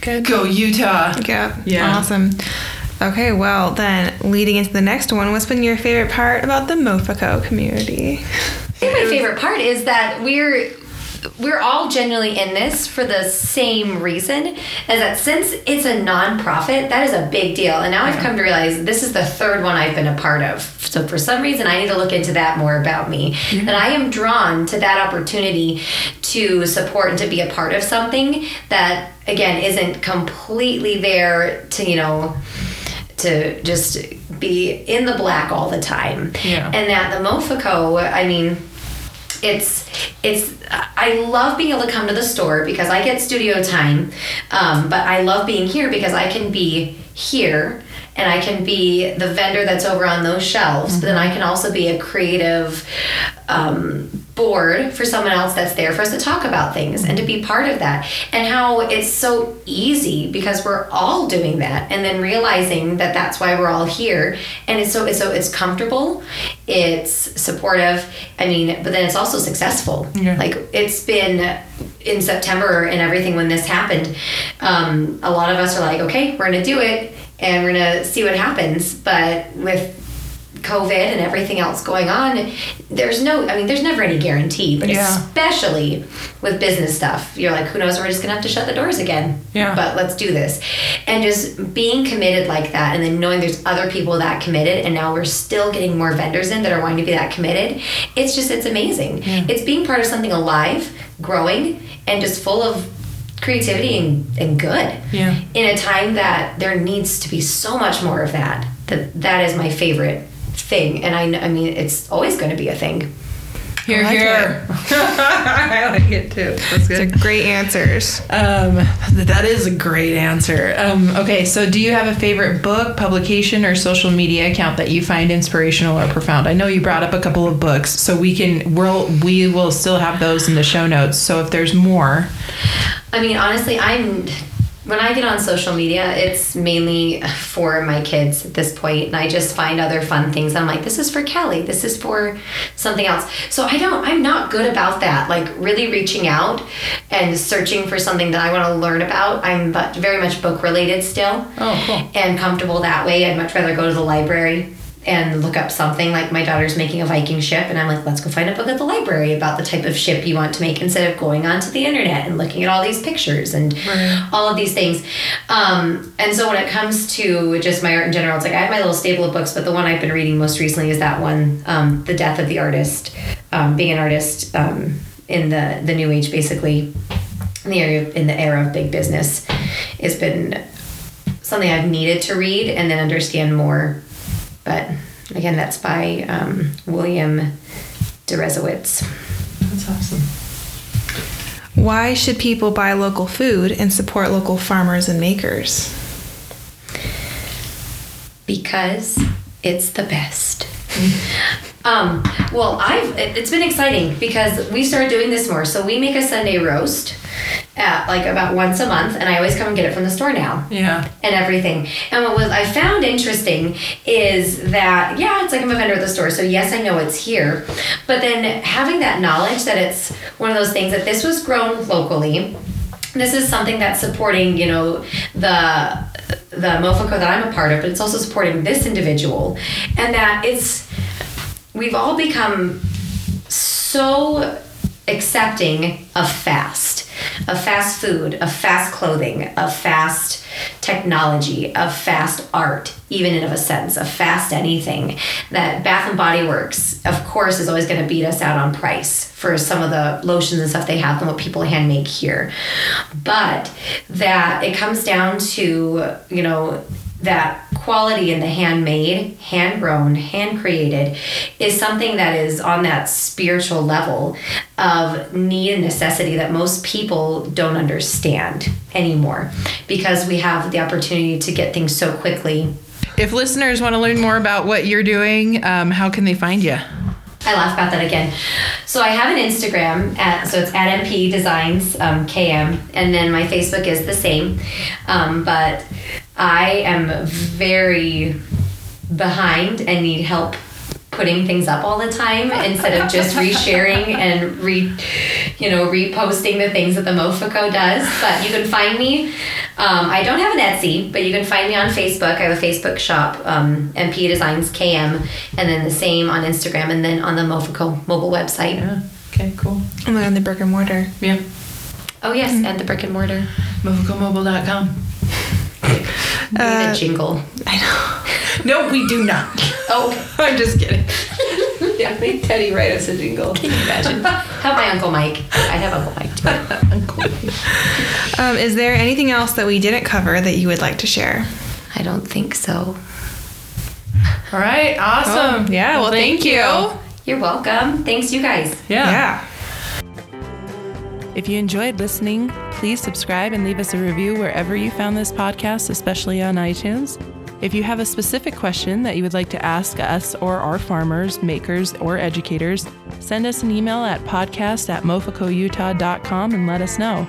Good. Go Utah. Yeah. Yeah. Awesome. Okay, well then, leading into the next one, what's been your favorite part about the Mofaco community? I think my favorite part is that we're we're all generally in this for the same reason, as that since it's a nonprofit, that is a big deal. And now I've come to realize this is the third one I've been a part of. So for some reason, I need to look into that more about me. Mm-hmm. And I am drawn to that opportunity to support and to be a part of something that, again, isn't completely there to, you know, to just be in the black all the time. Yeah. And that the Mofaco, I mean, it's, it's, I love being able to come to the store because I get studio time. Um, but I love being here because I can be here and I can be the vendor that's over on those shelves. Mm-hmm. But then I can also be a creative, um, board for someone else that's there for us to talk about things and to be part of that, and how it's so easy because we're all doing that, and then realizing that that's why we're all here. And it's so it's so it's comfortable, it's supportive, I mean, but then it's also successful. Yeah. Like, it's been in September and everything when this happened, um, a lot of us are like, okay, we're gonna do it and we're gonna see what happens. But with COVID and everything else going on, there's no, I mean, there's never any guarantee, but yeah. especially with business stuff, you're like, who knows, we're just gonna have to shut the doors again. Yeah. But let's do this. And just being committed like that, and then knowing there's other people that committed, and now we're still getting more vendors in that are wanting to be that committed. It's just, it's amazing. Yeah. It's being part of something alive, growing, and just full of creativity and, and good. Yeah. In a time that there needs to be so much more of that. That, that is my favorite thing, and I, I mean, it's always going to be a thing. Here, I like here. I like it too. That's good. It's great answers. Um, that is a great answer. Um, okay, so do you have a favorite book, publication, or social media account that you find inspirational or profound? I know you brought up a couple of books, so we can we'll we will still have those in the show notes. So if there's more, I mean, honestly, I'm. When I get on social media, it's mainly for my kids at this point, and I just find other fun things. I'm like, this is for Kelly. This is for something else. So I don't, I'm not good about that. Like, really reaching out and searching for something that I want to learn about. I'm but very much book related still. Oh, cool. And comfortable that way. I'd much rather go to the library and look up something, like my daughter's making a Viking ship, and I'm like, let's go find a book at the library about the type of ship you want to make, instead of going onto the internet and looking at all these pictures and right. all of these things. Um, and so when it comes to just my art in general, it's like I have my little stable of books, but the one I've been reading most recently is that one, um, The Death of the Artist, um, being an artist um, in the, the new age, basically, in the area, in the era of big business, has been something I've needed to read and then understand more. But again, that's by um, William Deresiewicz. That's awesome. Why should people buy local food and support local farmers and makers? Because it's the best. um, well, I've it's been exciting because we started doing this more. So we make a Sunday roast at like about once a month, and I always come and get it from the store now. Yeah. And everything. And what was I found interesting is that, yeah, it's like I'm a vendor at the store, so yes, I know it's here. But then having that knowledge that it's one of those things that this was grown locally. This is something that's supporting, you know, the the Mofaco that I'm a part of, but it's also supporting this individual. And that it's we've all become so accepting of fast, of fast food, of fast clothing, of fast technology, of fast art, even in of a sense, of fast anything. That Bath and Body Works, of course, is always going to beat us out on price for some of the lotions and stuff they have and what people hand make here. But that it comes down to, you know, that quality in the handmade, hand-grown, hand-created is something that is on that spiritual level of need and necessity that most people don't understand anymore because we have the opportunity to get things so quickly. If listeners want to learn more about what you're doing, um, how can they find you? I laugh about that again. So I have an Instagram, at, so it's at M P Designs, um, K M, and then my Facebook is the same, um, but I am very behind and need help putting things up all the time instead of just resharing and re, you know, reposting the things that the Mofaco does. But you can find me. Um, I don't have an Etsy, but you can find me on Facebook. I have a Facebook shop, um, M P Designs K M, and then the same on Instagram, and then on the Mofaco mobile website. Yeah. Okay, cool. And then on the brick and mortar. Yeah. Oh yes, mm-hmm. and the brick and mortar. Mofaco mobile dot com. We need uh, a jingle. I know. No, we do not. Oh, I'm just kidding. Yeah, make Teddy write us a jingle. Can you imagine? Have my Uncle Mike. I have Uncle Mike too. Uncle Mike. Um, is there anything else that we didn't cover that you would like to share? I don't think so. All right. Awesome. Oh, yeah. Well, thank, thank you. you. You're welcome. Thanks, you guys. Yeah. Yeah. If you enjoyed listening, please subscribe and leave us a review wherever you found this podcast, especially on iTunes. If you have a specific question that you would like to ask us or our farmers, makers, or educators, send us an email at podcast at mofaco utah dot com and let us know.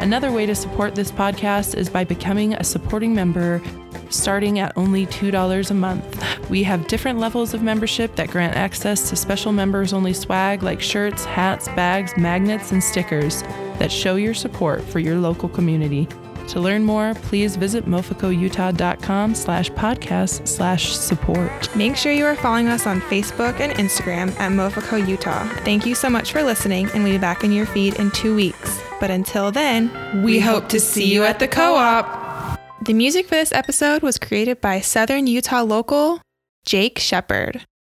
Another way to support this podcast is by becoming a supporting member, starting at only two dollars a month. We have different levels of membership that grant access to special members-only swag like shirts, hats, bags, magnets, and stickers that show your support for your local community. To learn more, please visit mofaco utah dot com slash podcast slash support. Make sure you are following us on Facebook and Instagram at Mofaco Utah. Thank you so much for listening, and we'll be back in your feed in two weeks. But until then, we, we hope to see you at the co-op. The music for this episode was created by Southern Utah local Jake Shepard.